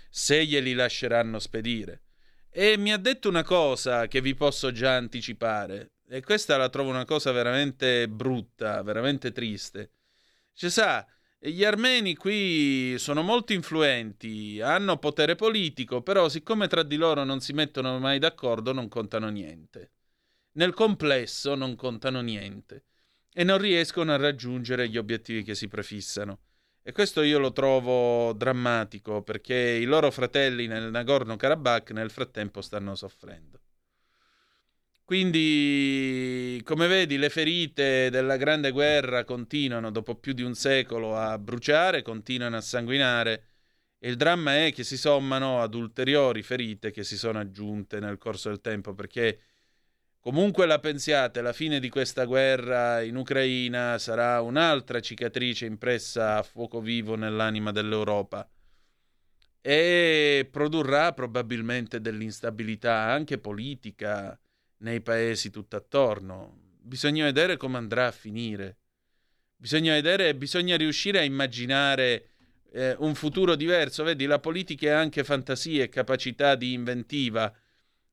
se glieli lasceranno spedire. E mi ha detto una cosa che vi posso già anticipare. E questa la trovo una cosa veramente brutta, veramente triste. Cioè, sa, gli armeni qui sono molto influenti, hanno potere politico, però siccome tra di loro non si mettono mai d'accordo non contano niente. Nel complesso non contano niente e non riescono a raggiungere gli obiettivi che si prefissano. E questo io lo trovo drammatico, perché i loro fratelli nel Nagorno-Karabakh nel frattempo stanno soffrendo. Quindi, come vedi, le ferite della Grande Guerra continuano dopo più di un secolo a bruciare, continuano a sanguinare, e il dramma è che si sommano ad ulteriori ferite che si sono aggiunte nel corso del tempo, perché comunque la pensiate, la fine di questa guerra in Ucraina sarà un'altra cicatrice impressa a fuoco vivo nell'anima dell'Europa e produrrà probabilmente dell'instabilità anche politica nei paesi tutt'attorno. Bisogna vedere come andrà a finire, bisogna vedere, bisogna riuscire a immaginare eh, un futuro diverso. Vedi, la politica è anche fantasia e capacità di inventiva.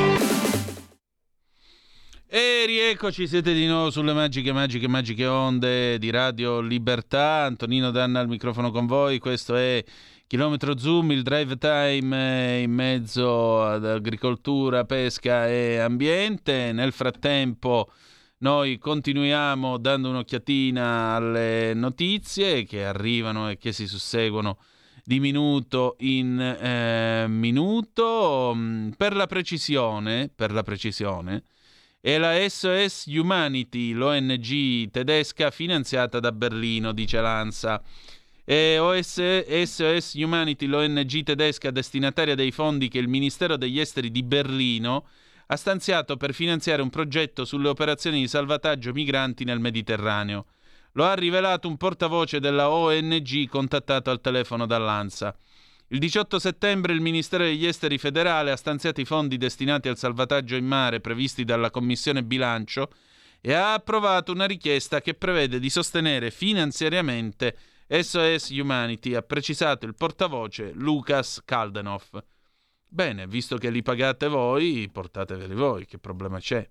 E rieccoci, siete di nuovo sulle magiche, magiche, magiche onde di Radio Libertà. Antonino Danna al microfono con voi, questo è Chilometro Zoom, il drive time in mezzo ad agricoltura, pesca e ambiente. Nel frattempo noi continuiamo dando un'occhiatina alle notizie che arrivano e che si susseguono di minuto in eh, minuto. Per la precisione, per la precisione, è la S O S Humanity, l'O N G tedesca finanziata da Berlino, dice l'ANSA. E S O S Humanity, l'O N G tedesca destinataria dei fondi che il Ministero degli Esteri di Berlino ha stanziato per finanziare un progetto sulle operazioni di salvataggio migranti nel Mediterraneo. Lo ha rivelato un portavoce della O N G contattato al telefono dall'ANSA. Il diciotto settembre il Ministero degli Esteri federale ha stanziato i fondi destinati al salvataggio in mare previsti dalla Commissione Bilancio e ha approvato una richiesta che prevede di sostenere finanziariamente S O S Humanity, ha precisato il portavoce Lucas Kaldenhoff. Bene, visto che li pagate voi, portateveli voi, che problema c'è?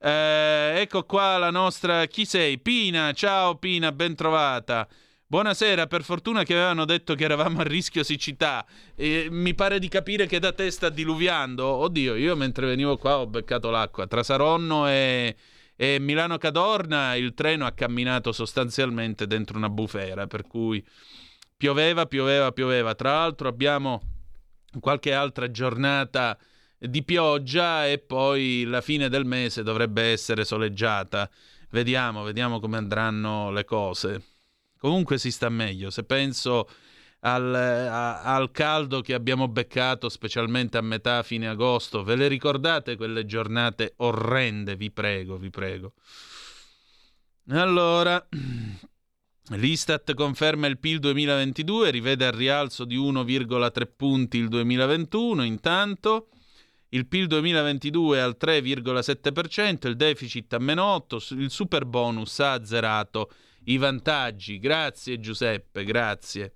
Eh, ecco qua la nostra chi sei, Pina, ciao Pina, ben trovata. Buonasera, per fortuna che avevano detto che eravamo a rischio siccità. E mi pare di capire che da te sta diluviando. Oddio, io mentre venivo qua ho beccato l'acqua. Tra Saronno e, e Milano Cadorna il treno ha camminato sostanzialmente dentro una bufera, per cui pioveva, pioveva, pioveva. Tra l'altro abbiamo qualche altra giornata di pioggia e poi la fine del mese dovrebbe essere soleggiata. Vediamo, vediamo come andranno le cose. Comunque si sta meglio. Se penso al, a, al caldo che abbiamo beccato specialmente a metà fine agosto, ve le ricordate quelle giornate orrende? Vi prego, vi prego. Allora, l'Istat conferma il P I L duemilaventidue, rivede al rialzo di uno virgola tre punti il duemilaventuno. Intanto il P I L duemilaventidue è al tre virgola sette per cento, il deficit a meno otto, il super bonus ha azzerato i vantaggi. Grazie Giuseppe, grazie.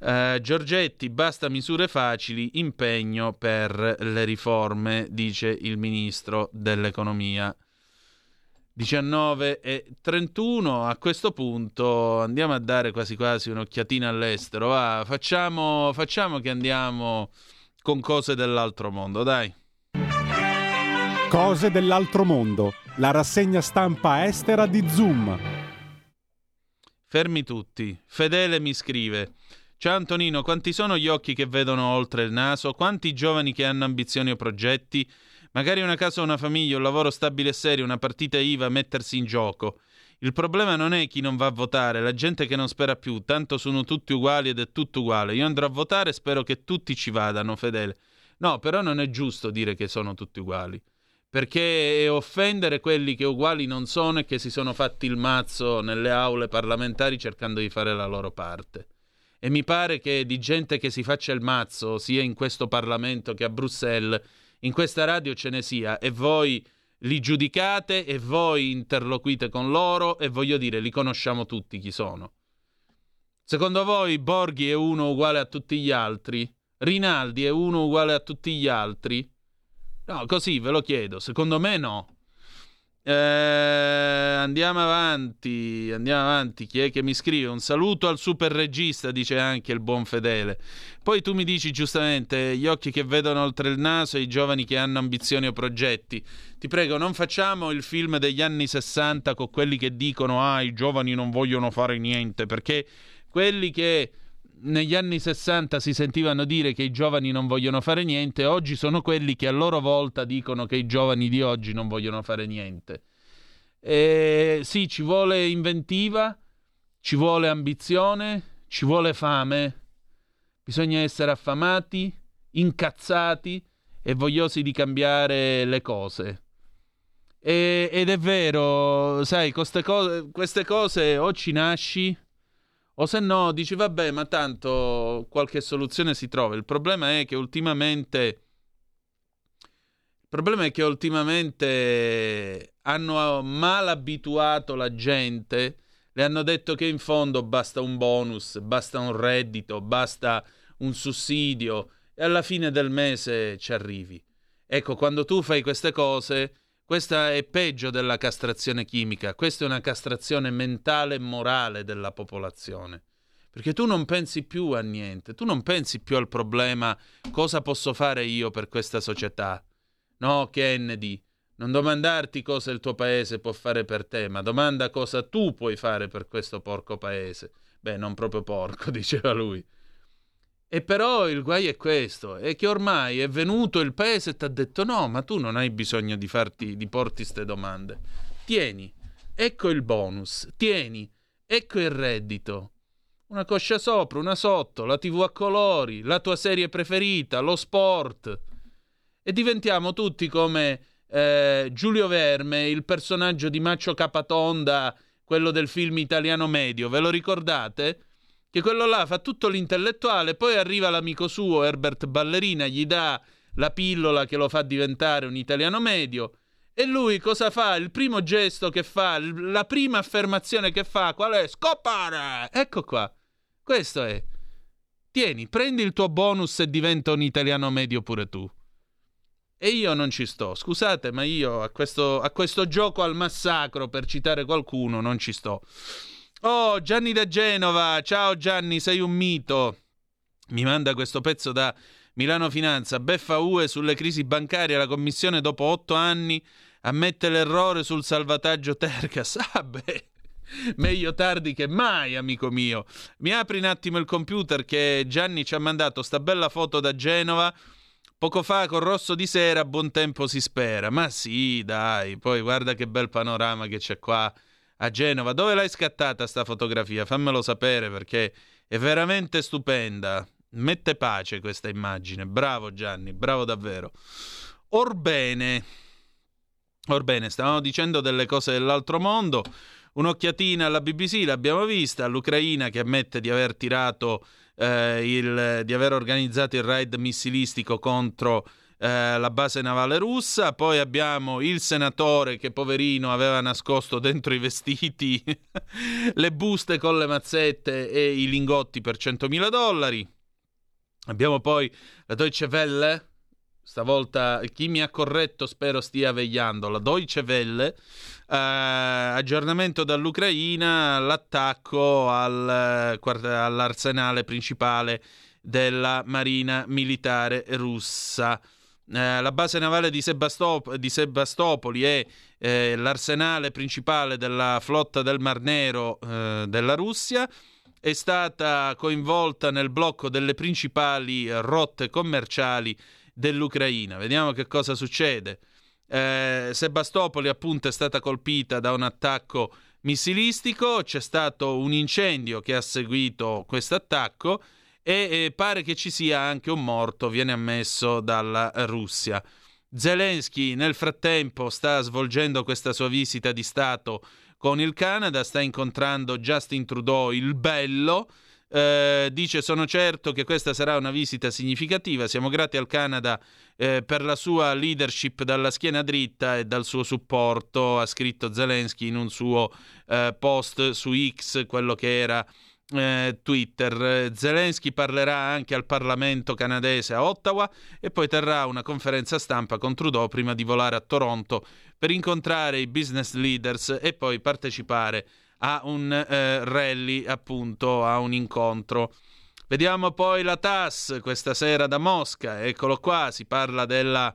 Uh, Giorgetti, basta misure facili, impegno per le riforme, dice il ministro dell'economia. diciannove e trentuno, a questo punto andiamo a dare quasi quasi un'occhiatina all'estero. Va, facciamo, facciamo che andiamo con cose dell'altro mondo, dai. Cose dell'altro mondo, la rassegna stampa estera di Zoom. Fermi tutti. Fedele mi scrive: ciao Antonino, quanti sono gli occhi che vedono oltre il naso? Quanti giovani che hanno ambizioni o progetti? Magari una casa o una famiglia, un lavoro stabile e serio, una partita I V A, mettersi in gioco. Il problema non è chi non va a votare, la gente che non spera più, tanto sono tutti uguali ed è tutto uguale. Io andrò a votare e spero che tutti ci vadano, Fedele. No, però non è giusto dire che sono tutti uguali, perché è offendere quelli che uguali non sono e che si sono fatti il mazzo nelle aule parlamentari cercando di fare la loro parte. E mi pare che di gente che si faccia il mazzo, sia in questo Parlamento che a Bruxelles, in questa radio ce ne sia, e voi li giudicate e voi interloquite con loro, e voglio dire, li conosciamo tutti chi sono. Secondo voi Borghi è uno uguale a tutti gli altri? Rinaldi è uno uguale a tutti gli altri? No, così ve lo chiedo, secondo me no. Eh, andiamo avanti, andiamo avanti. Chi è che mi scrive? Un saluto al super regista, dice anche il buon Fedele. Poi tu mi dici giustamente gli occhi che vedono oltre il naso e i giovani che hanno ambizioni o progetti. Ti prego, non facciamo il film degli anni sessanta con quelli che dicono ah, i giovani non vogliono fare niente, perché quelli che negli anni sessanta si sentivano dire che i giovani non vogliono fare niente, oggi sono quelli che a loro volta dicono che i giovani di oggi non vogliono fare niente. E sì, ci vuole inventiva, ci vuole ambizione, ci vuole fame. Bisogna essere affamati, incazzati e vogliosi di cambiare le cose. E, ed è vero, sai, queste cose, queste cose o ci nasci, o se no dici vabbè, ma tanto qualche soluzione si trova. Il problema è che ultimamente il problema è che ultimamente hanno mal abituato la gente, le hanno detto che in fondo basta un bonus, basta un reddito, basta un sussidio e alla fine del mese ci arrivi. Ecco, quando tu fai queste cose, questa è peggio della castrazione chimica, questa è una castrazione mentale e morale della popolazione, perché tu non pensi più a niente, tu non pensi più al problema cosa posso fare io per questa società. No, Kennedy, non domandarti cosa il tuo paese può fare per te, ma domanda cosa tu puoi fare per questo porco paese. Beh, non proprio porco, diceva lui. E però il guai è questo, è che ormai è venuto il paese e ti ha detto no, ma tu non hai bisogno di farti, di porti ste domande. Tieni, ecco il bonus, tieni, ecco il reddito. Una coscia sopra, una sotto, la tivù a colori, la tua serie preferita, lo sport. E diventiamo tutti come eh, Giulio Verme, il personaggio di Maccio Capatonda, quello del film Italiano Medio, ve lo ricordate? Che quello là fa tutto l'intellettuale, poi arriva l'amico suo, Herbert Ballerina, gli dà la pillola che lo fa diventare un italiano medio, e lui cosa fa? Il primo gesto che fa, la prima affermazione che fa, qual è? Scopare! Ecco qua, questo è. Tieni, prendi il tuo bonus e diventa un italiano medio pure tu. E io non ci sto, scusate, ma io a questo, a questo gioco al massacro, per citare qualcuno, non ci sto. Oh, Gianni da Genova, ciao Gianni, sei un mito. Mi manda questo pezzo da Milano Finanza. Beffa U E sulle crisi bancarie, la commissione dopo otto anni ammette l'errore sul salvataggio Tercas. Ah beh, meglio tardi che mai, amico mio. Mi apri un attimo il computer che Gianni ci ha mandato sta bella foto da Genova. Poco fa col rosso di sera, buon tempo si spera. Ma sì, dai, poi guarda che bel panorama che c'è qua a Genova. Dove l'hai scattata sta fotografia? Fammelo sapere, perché è veramente stupenda. Mette pace questa immagine. Bravo Gianni, bravo davvero. Orbene, Orbene, stavamo dicendo delle cose dell'altro mondo. Un'occhiatina alla B B C, l'abbiamo vista, all'Ucraina che ammette di aver tirato, eh, il, di aver organizzato il raid missilistico contro eh, la base navale russa. Poi abbiamo il senatore che, poverino, aveva nascosto dentro i vestiti le buste con le mazzette e i lingotti per centomila dollari. Abbiamo poi la Deutsche Welle, stavolta chi mi ha corretto spero stia vegliando, la Deutsche Welle, eh, aggiornamento dall'Ucraina, l'attacco al, all'arsenale principale della marina militare russa. Eh, la base navale di, Sebastop- di Sebastopoli è eh, l'arsenale principale della flotta del Mar Nero eh, della Russia. È stata coinvolta nel blocco delle principali rotte commerciali dell'Ucraina. Vediamo che cosa succede. Eh, Sebastopoli, appunto, è stata colpita da un attacco missilistico, c'è stato un incendio che ha seguito questo attacco e, e pare che ci sia anche un morto, viene ammesso dalla Russia. Zelensky nel frattempo sta svolgendo questa sua visita di Stato con il Canada, sta incontrando Justin Trudeau, il bello, eh, dice sono certo che questa sarà una visita significativa, siamo grati al Canada eh, per la sua leadership dalla schiena dritta e dal suo supporto, ha scritto Zelensky in un suo eh, post su X, quello che era eh, Twitter. Zelensky parlerà anche al Parlamento canadese a Ottawa e poi terrà una conferenza stampa con Trudeau prima di volare a Toronto per incontrare i business leaders e poi partecipare a un eh, rally, appunto, a un incontro. Vediamo poi la TAS questa sera da Mosca, eccolo qua, si parla della,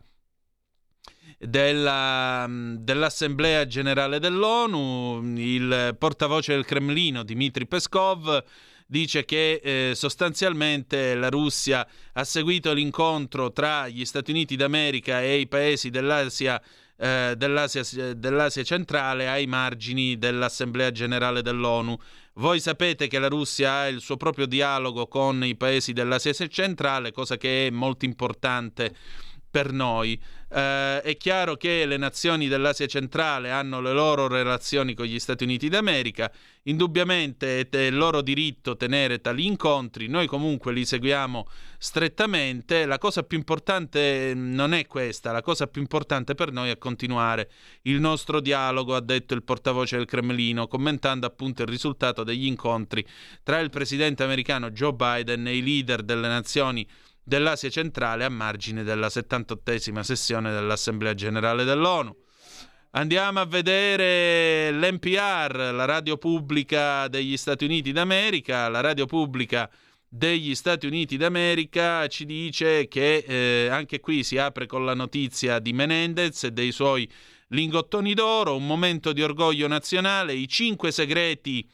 della, dell'Assemblea Generale dell'ONU, il portavoce del Cremlino Dmitry Peskov dice che eh, sostanzialmente la Russia ha seguito l'incontro tra gli Stati Uniti d'America e i paesi dell'Asia Dell'Asia, dell'Asia centrale ai margini dell'Assemblea Generale dell'ONU. Voi sapete che la Russia ha il suo proprio dialogo con i paesi dell'Asia centrale, cosa che è molto importante per noi. Eh, è chiaro che le nazioni dell'Asia centrale hanno le loro relazioni con gli Stati Uniti d'America, indubbiamente è il loro diritto tenere tali incontri, noi comunque li seguiamo strettamente. La cosa più importante non è questa, la cosa più importante per noi è continuare il nostro dialogo, ha detto il portavoce del Cremlino, commentando appunto il risultato degli incontri tra il presidente americano Joe Biden e i leader delle nazioni dell'Asia centrale a margine della settantottesima sessione dell'Assemblea Generale dell'ONU. Andiamo a vedere l'N P R, la radio pubblica degli Stati Uniti d'America. La radio pubblica degli Stati Uniti d'America ci dice che eh, anche qui si apre con la notizia di Menendez e dei suoi lingottoni d'oro, un momento di orgoglio nazionale, i cinque segreti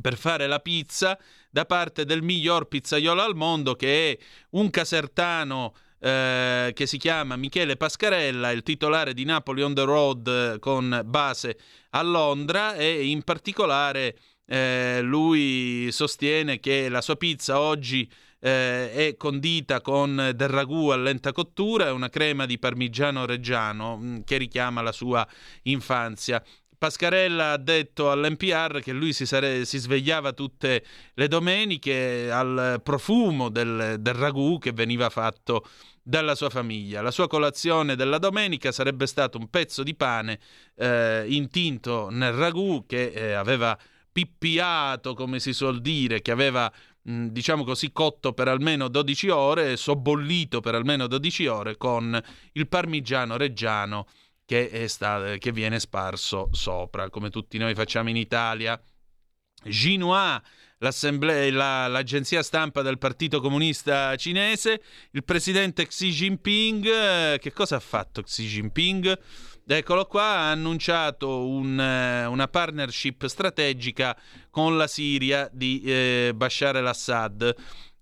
per fare la pizza da parte del miglior pizzaiolo al mondo, che è un casertano eh, che si chiama Michele Pascarella, il titolare di Napoli on the road eh, con base a Londra, e in particolare eh, lui sostiene che la sua pizza oggi eh, è condita con del ragù a lenta cottura e una crema di parmigiano reggiano mh, che richiama la sua infanzia. Pascarella ha detto all'N P R che lui si, sare- si svegliava tutte le domeniche al profumo del, del ragù che veniva fatto dalla sua famiglia. La sua colazione della domenica sarebbe stato un pezzo di pane eh, intinto nel ragù che eh, aveva pippiato, come si suol dire, che aveva mh, diciamo così cotto per almeno dodici ore, sobbollito per almeno dodici ore con il parmigiano reggiano Che, è sta- che viene sparso sopra, come tutti noi facciamo in Italia. Xinhua, la, l'agenzia stampa del Partito Comunista Cinese, il presidente Xi Jinping, eh, che cosa ha fatto Xi Jinping? Eccolo qua, ha annunciato un, eh, una partnership strategica con la Siria di eh, Bashar al-Assad.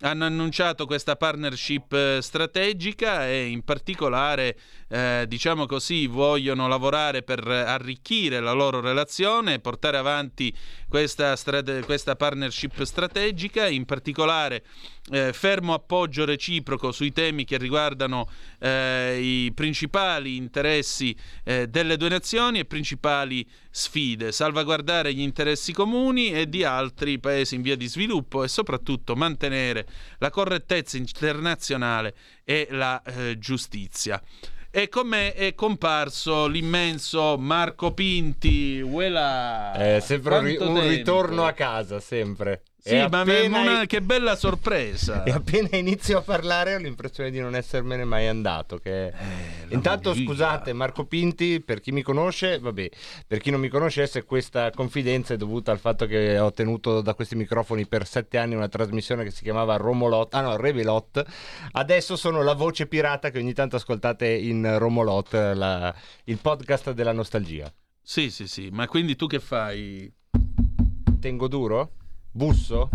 hanno annunciato questa partnership strategica e in particolare, eh, diciamo così, vogliono lavorare per arricchire la loro relazione, portare avanti questa, strate- questa partnership strategica, in particolare eh, fermo appoggio reciproco sui temi che riguardano eh, i principali interessi eh, delle due nazioni e principali sfide, salvaguardare gli interessi comuni e di altri paesi in via di sviluppo e soprattutto mantenere la correttezza internazionale e la eh, giustizia. E con me è comparso l'immenso Marco Pinti. Uela, eh, sempre un, ri- un ritorno a casa, sempre. Sì, e ma una... i... che bella sorpresa. E appena inizio a parlare ho l'impressione di non essermene mai andato. Che... Eh, Intanto magia. Scusate, Marco Pinti, per chi mi conosce, vabbè, per chi non mi conoscesse, questa confidenza è dovuta al fatto che ho tenuto da questi microfoni per sette anni una trasmissione che si chiamava Romolot, ah no, Revelot. Adesso sono la voce pirata che ogni tanto ascoltate in Romolot, la... il podcast della nostalgia. Sì, sì, sì, ma quindi tu che fai? Tengo duro? Busso?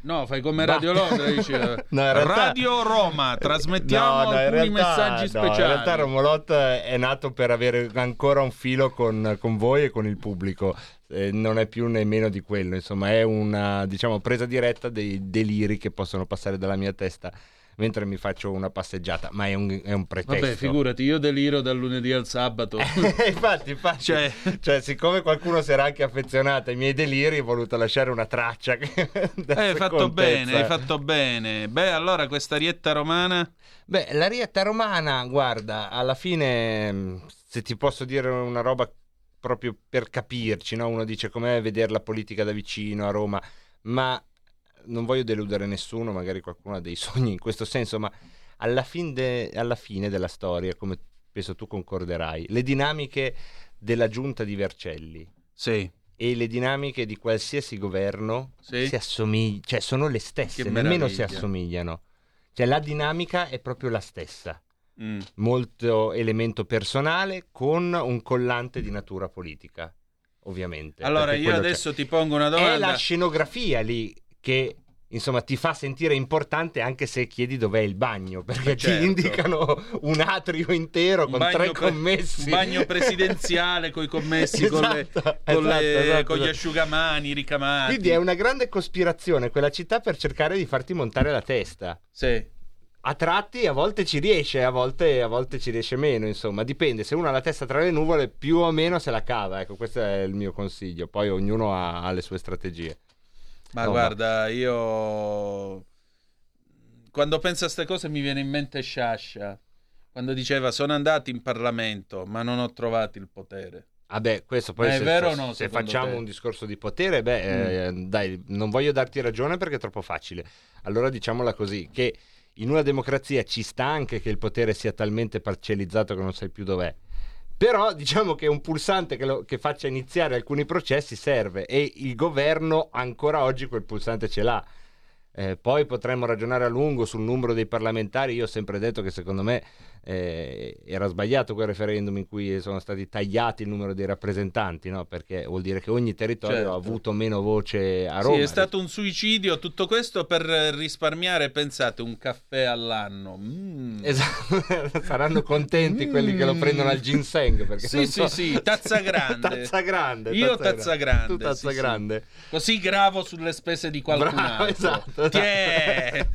No, fai come Radio Londra, dici, no, realtà... Radio Roma, trasmettiamo no, no, alcuni realtà, messaggi speciali. No, in realtà Romolot è nato per avere ancora un filo con, con voi e con il pubblico. Eh, non è più né meno di quello, insomma è una, diciamo, presa diretta dei deliri che possono passare dalla mia testa mentre mi faccio una passeggiata, ma è un, è un pretesto. Vabbè, figurati, io deliro dal lunedì al sabato. infatti, infatti cioè... cioè, siccome qualcuno si era anche affezionato ai miei deliri, ho voluto lasciare una traccia. Che hai fatto bene, hai fatto bene. Beh, allora questa rietta romana? Beh, la rietta romana, guarda, alla fine, se ti posso dire una roba proprio per capirci, no? Uno dice com'è vedere la politica da vicino a Roma, ma non voglio deludere nessuno, magari qualcuno ha dei sogni in questo senso, ma alla, fin de, alla fine della storia, come penso tu concorderai, le dinamiche della giunta di Vercelli sì. e le dinamiche di qualsiasi governo sì. si assomig- cioè sono le stesse, nemmeno si assomigliano. Cioè la dinamica è proprio la stessa. Mm. Molto elemento personale con un collante di natura politica, ovviamente. Allora io adesso c'è. ti pongo una domanda. È la scenografia lì che insomma ti fa sentire importante anche se chiedi dov'è il bagno, perché certo. ti indicano un atrio intero con tre commessi, pre- un bagno presidenziale coi commessi, esatto, con le, esatto, con, le, esatto, con esatto. gli asciugamani ricamati. Quindi è una grande cospirazione quella città per cercare di farti montare la testa. Sì. A tratti a volte ci riesce, a volte, a volte ci riesce meno, insomma dipende, se uno ha la testa tra le nuvole più o meno se la cava, ecco questo è il mio consiglio, poi ognuno ha, ha le sue strategie. Ma no, guarda, io quando penso a ste cose mi viene in mente Sciascia, quando diceva sono andato in Parlamento ma non ho trovato il potere. Ah beh, questo poi se, vero, no, se facciamo te. un discorso di potere, beh mm. eh, dai, non voglio darti ragione perché è troppo facile. Allora diciamola così, che in una democrazia ci sta anche che il potere sia talmente parcellizzato che non sai più dov'è, però diciamo che un pulsante che, lo, che faccia iniziare alcuni processi serve e il governo ancora oggi quel pulsante ce l'ha. Eh, poi potremmo ragionare a lungo sul numero dei parlamentari. Io ho sempre detto che secondo me eh, era sbagliato quel referendum in cui sono stati tagliati il numero dei rappresentanti, no? Perché vuol dire che ogni territorio certo. ha avuto meno voce a Roma. Sì, è stato un suicidio tutto questo per risparmiare, pensate, un caffè all'anno. mm. Esatto. Saranno contenti mm. quelli che lo prendono al ginseng, perché sì, non sì, so... sì, tazza grande tazza grande io tazza, tazza grande, grande. Tu tazza sì, grande. Sì. Così gravo sulle spese di qualcun Bravo, altro esatto. Che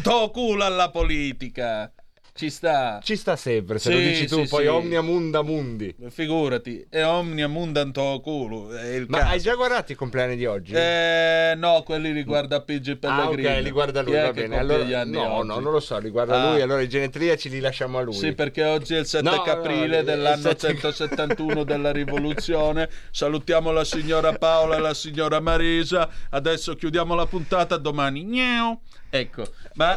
to culo alla politica ci sta, ci sta sempre se sì, lo dici tu sì, poi sì. Omnia munda mundi, figurati, e omnia munda to culo è il ma caso. Hai già guardato i compleanni di oggi? Eh, no, quelli riguarda P G Pellegrini. Ah ok, li guarda lui, va bene, allora, no oggi? no non lo so, li guarda ah. lui, allora i genetriaci li lasciamo a lui. Sì, perché oggi è il sette no, aprile no, dell'anno sette... centosettantuno della rivoluzione. Salutiamo la signora Paola e la signora Marisa, adesso chiudiamo la puntata, domani Nieo. Ecco, ma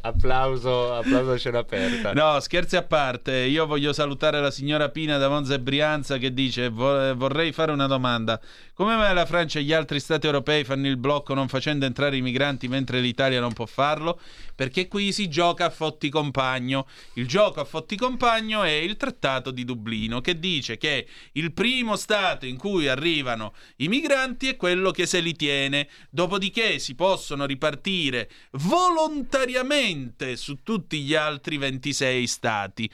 applauso, applauso a scena aperta. No, scherzi a parte, io voglio salutare la signora Pina da Monza e Brianza che dice vorrei fare una domanda. Come mai la Francia e gli altri stati europei fanno il blocco non facendo entrare i migranti mentre l'Italia non può farlo? Perché qui si gioca a fotti compagno. Il gioco a fotti compagno è il Trattato di Dublino che dice che il primo stato in cui arrivano i migranti è quello che se li tiene, dopodiché si possono ripartire intervenire volontariamente su tutti gli altri ventisei stati.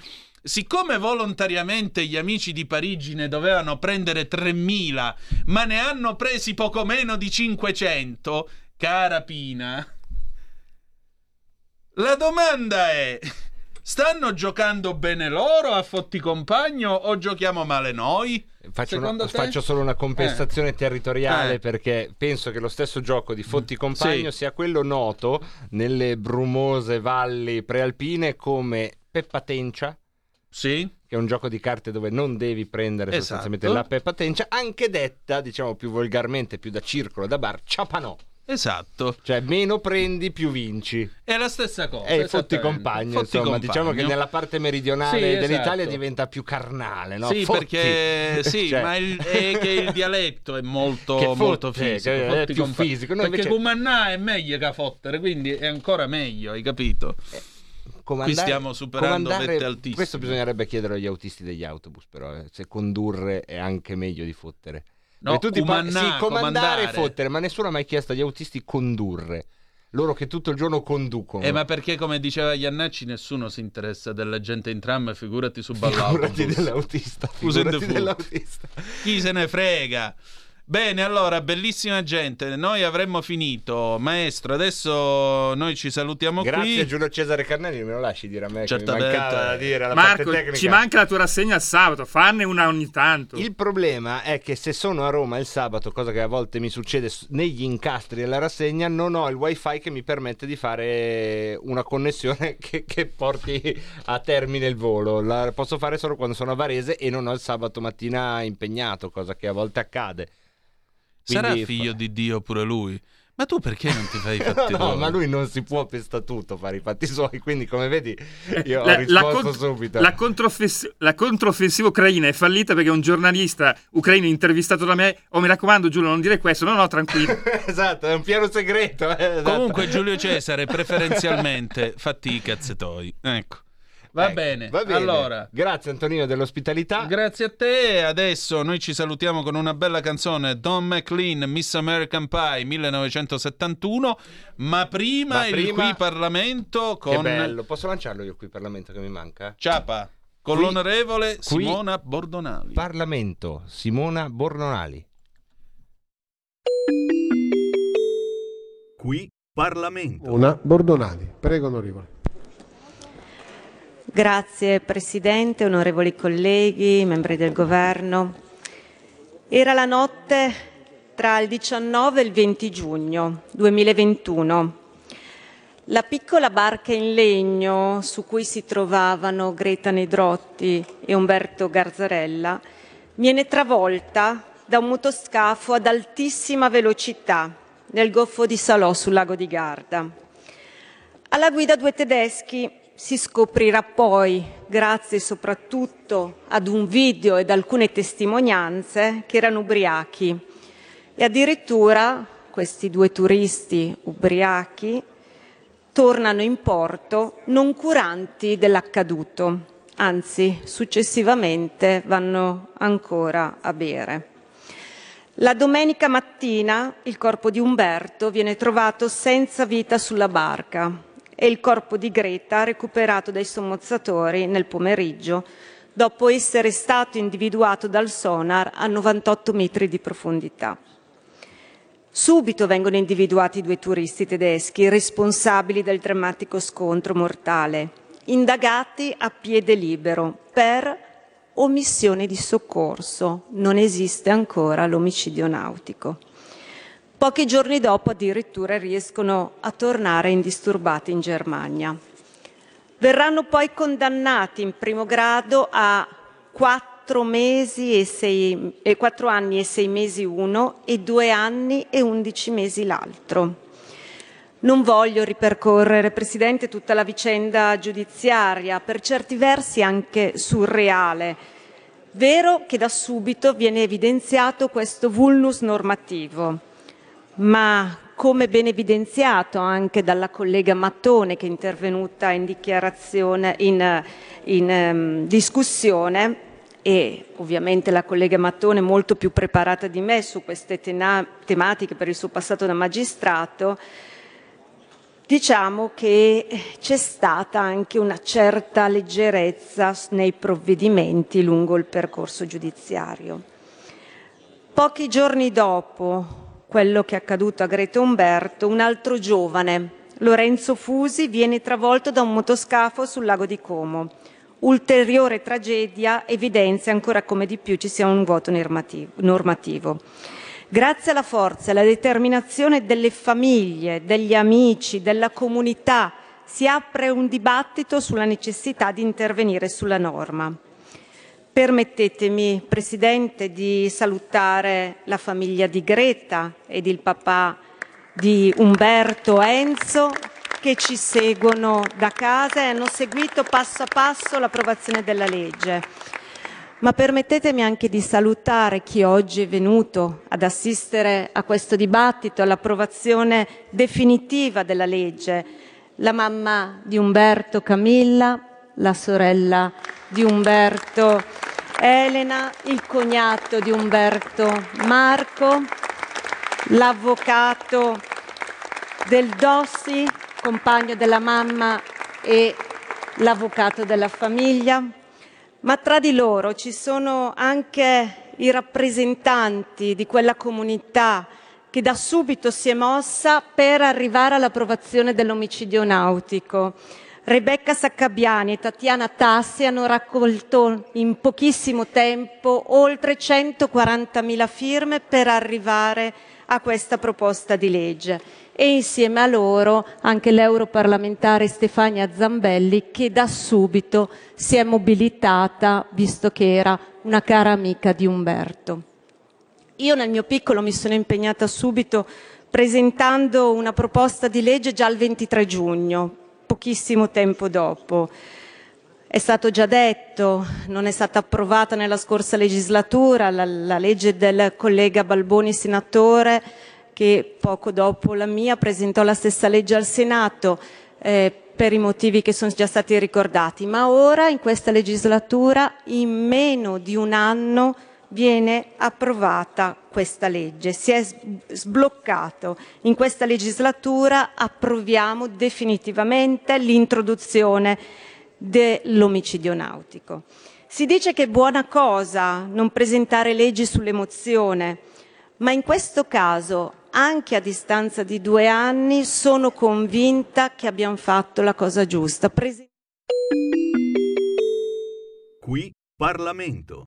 Siccome volontariamente gli amici di Parigi ne dovevano prendere tremila, ma ne hanno presi poco meno di cinquecento, cara Pina, la domanda è: stanno giocando bene loro a fotti compagno o giochiamo male noi? Faccio, una, faccio solo una compensazione eh. territoriale eh. perché penso che lo stesso gioco di fotti compagno sì. sia quello noto nelle brumose valli prealpine come Peppa Tencia, sì, che è un gioco di carte dove non devi prendere esatto. sostanzialmente la Peppa Tencia, anche detta, diciamo più volgarmente, più da circolo, da bar, ciapanò. Esatto, cioè meno prendi più vinci, è la stessa cosa, è fotti compagno, fotti insomma compagno. Diciamo che nella parte meridionale sì, dell'Italia esatto. diventa più carnale, no? Sì, fotti. Perché sì cioè... ma il, è che il dialetto è molto fotte, molto fisico, è più compagno. Fisico noi perché invece... comannà è meglio che fottere, quindi è ancora meglio, hai capito? eh. Comandare, qui stiamo superando vette altissime. Questo bisognerebbe chiedere agli autisti degli autobus, però eh, se condurre è anche meglio di fottere. No, tutti umannà, pa- sì, comandare e fottere, ma nessuno ha mai chiesto agli autisti condurre, loro che tutto il giorno conducono. Eh, ma perché, come diceva Iannacci, nessuno si interessa della gente in tram, figurati su ballato. Figurati dell'autista, figurati dell'autista. Chi se ne frega. Bene, allora, bellissima gente, noi avremmo finito, maestro, adesso noi ci salutiamo. Grazie qui. Grazie Giulio Cesare Carnelli, me lo lasci dire a me, certo, che mi mancava da dire alla Marco, parte tecnica. Ci manca la tua rassegna il sabato, farne una ogni tanto. Il problema è che se sono a Roma il sabato, cosa che a volte mi succede negli incastri della rassegna, non ho il wifi che mi permette di fare una connessione che, che porti a termine il volo. La posso fare solo quando sono a Varese e non ho il sabato mattina impegnato, cosa che a volte accade. Quindi sarà figlio di Dio pure lui, ma tu perché non ti fai i fatti no, no, ma lui non si può per statuto fare i fatti suoi, quindi come vedi io la, ho risposto la cont- subito la, controffes- la controffensiva ucraina è fallita perché un giornalista ucraino intervistato da me, oh mi raccomando Giulio non dire questo, no no tranquillo esatto, è un piano segreto eh, esatto. Comunque Giulio Cesare preferenzialmente fatti i cazzetoi, ecco. Va, ecco, bene. va bene, allora grazie Antonino dell'ospitalità. Grazie a te, adesso noi ci salutiamo con una bella canzone, Don McLean, Miss American Pie millenovecentosettantuno, ma prima, ma prima... il Qui Parlamento con... Che bello, posso lanciarlo io Qui Parlamento che mi manca? Ciapa, con qui... l'onorevole qui... Simona Bordonali. Parlamento, Simona Bordonali. Qui Parlamento. Una Bordonali, prego onorevole. Grazie Presidente, onorevoli colleghi, membri del Governo. Era la notte tra il diciannove e il venti giugno duemilaventuno. La piccola barca in legno su cui si trovavano Greta Nedrotti e Umberto Garzarella viene travolta da un motoscafo ad altissima velocità nel Golfo di Salò sul lago di Garda. Alla guida due tedeschi. Si scoprirà poi, grazie soprattutto ad un video ed alcune testimonianze, che erano ubriachi. E addirittura questi due turisti ubriachi tornano in porto non curanti dell'accaduto, anzi successivamente vanno ancora a bere. La domenica mattina il corpo di Umberto viene trovato senza vita sulla barca. E il corpo di Greta recuperato dai sommozzatori nel pomeriggio dopo essere stato individuato dal sonar a novantotto metri di profondità. Subito vengono individuati due turisti tedeschi responsabili del drammatico scontro mortale, indagati a piede libero per omissione di soccorso. Non esiste ancora l'omicidio nautico. Pochi giorni dopo addirittura riescono a tornare indisturbati in Germania. Verranno poi condannati in primo grado a quattro mesi e sei, eh, quattro anni e sei mesi uno e due anni e undici mesi l'altro. Non voglio ripercorrere, Presidente, tutta la vicenda giudiziaria, per certi versi anche surreale. Vero che da subito viene evidenziato questo vulnus normativo. Ma come ben evidenziato anche dalla collega Mattone che è intervenuta in dichiarazione in, in um, discussione, e ovviamente la collega Mattone è molto più preparata di me su queste tena- tematiche per il suo passato da magistrato, diciamo che c'è stata anche una certa leggerezza nei provvedimenti lungo il percorso giudiziario. Pochi giorni dopo quello che è accaduto a Greta e Umberto, un altro giovane, Lorenzo Fusi, viene travolto da un motoscafo sul lago di Como. Ulteriore tragedia evidenzia ancora come di più ci sia un vuoto normativo. Grazie alla forza e alla determinazione delle famiglie, degli amici, della comunità, si apre un dibattito sulla necessità di intervenire sulla norma. Permettetemi, Presidente, di salutare la famiglia di Greta ed il papà di Umberto, Enzo, che ci seguono da casa e hanno seguito passo a passo l'approvazione della legge. Ma permettetemi anche di salutare chi oggi è venuto ad assistere a questo dibattito, all'approvazione definitiva della legge, la mamma di Umberto, Camilla, la sorella di Umberto, Elena, il cognato di Umberto, Marco, l'avvocato del Dossi, compagno della mamma e l'avvocato della famiglia. Ma tra di loro ci sono anche i rappresentanti di quella comunità che da subito si è mossa per arrivare all'approvazione dell'omicidio nautico. Rebecca Saccabiani e Tatiana Tassi hanno raccolto in pochissimo tempo oltre centoquarantamila firme per arrivare a questa proposta di legge, e insieme a loro anche l'europarlamentare Stefania Zambelli, che da subito si è mobilitata visto che era una cara amica di Umberto. Io nel mio piccolo mi sono impegnata subito presentando una proposta di legge già il ventitré giugno, pochissimo tempo dopo. È stato già detto, non è stata approvata nella scorsa legislatura la, la legge del collega Balboni, senatore, che poco dopo la mia presentò la stessa legge al Senato eh, per i motivi che sono già stati ricordati, ma ora in questa legislatura in meno di un anno viene approvata questa legge, si è sbloccato. In questa legislatura approviamo definitivamente l'introduzione dell'omicidio nautico. Si dice che è buona cosa non presentare leggi sull'emozione, ma in questo caso, anche a distanza di due anni, sono convinta che abbiamo fatto la cosa giusta. Prese- Qui Parlamento.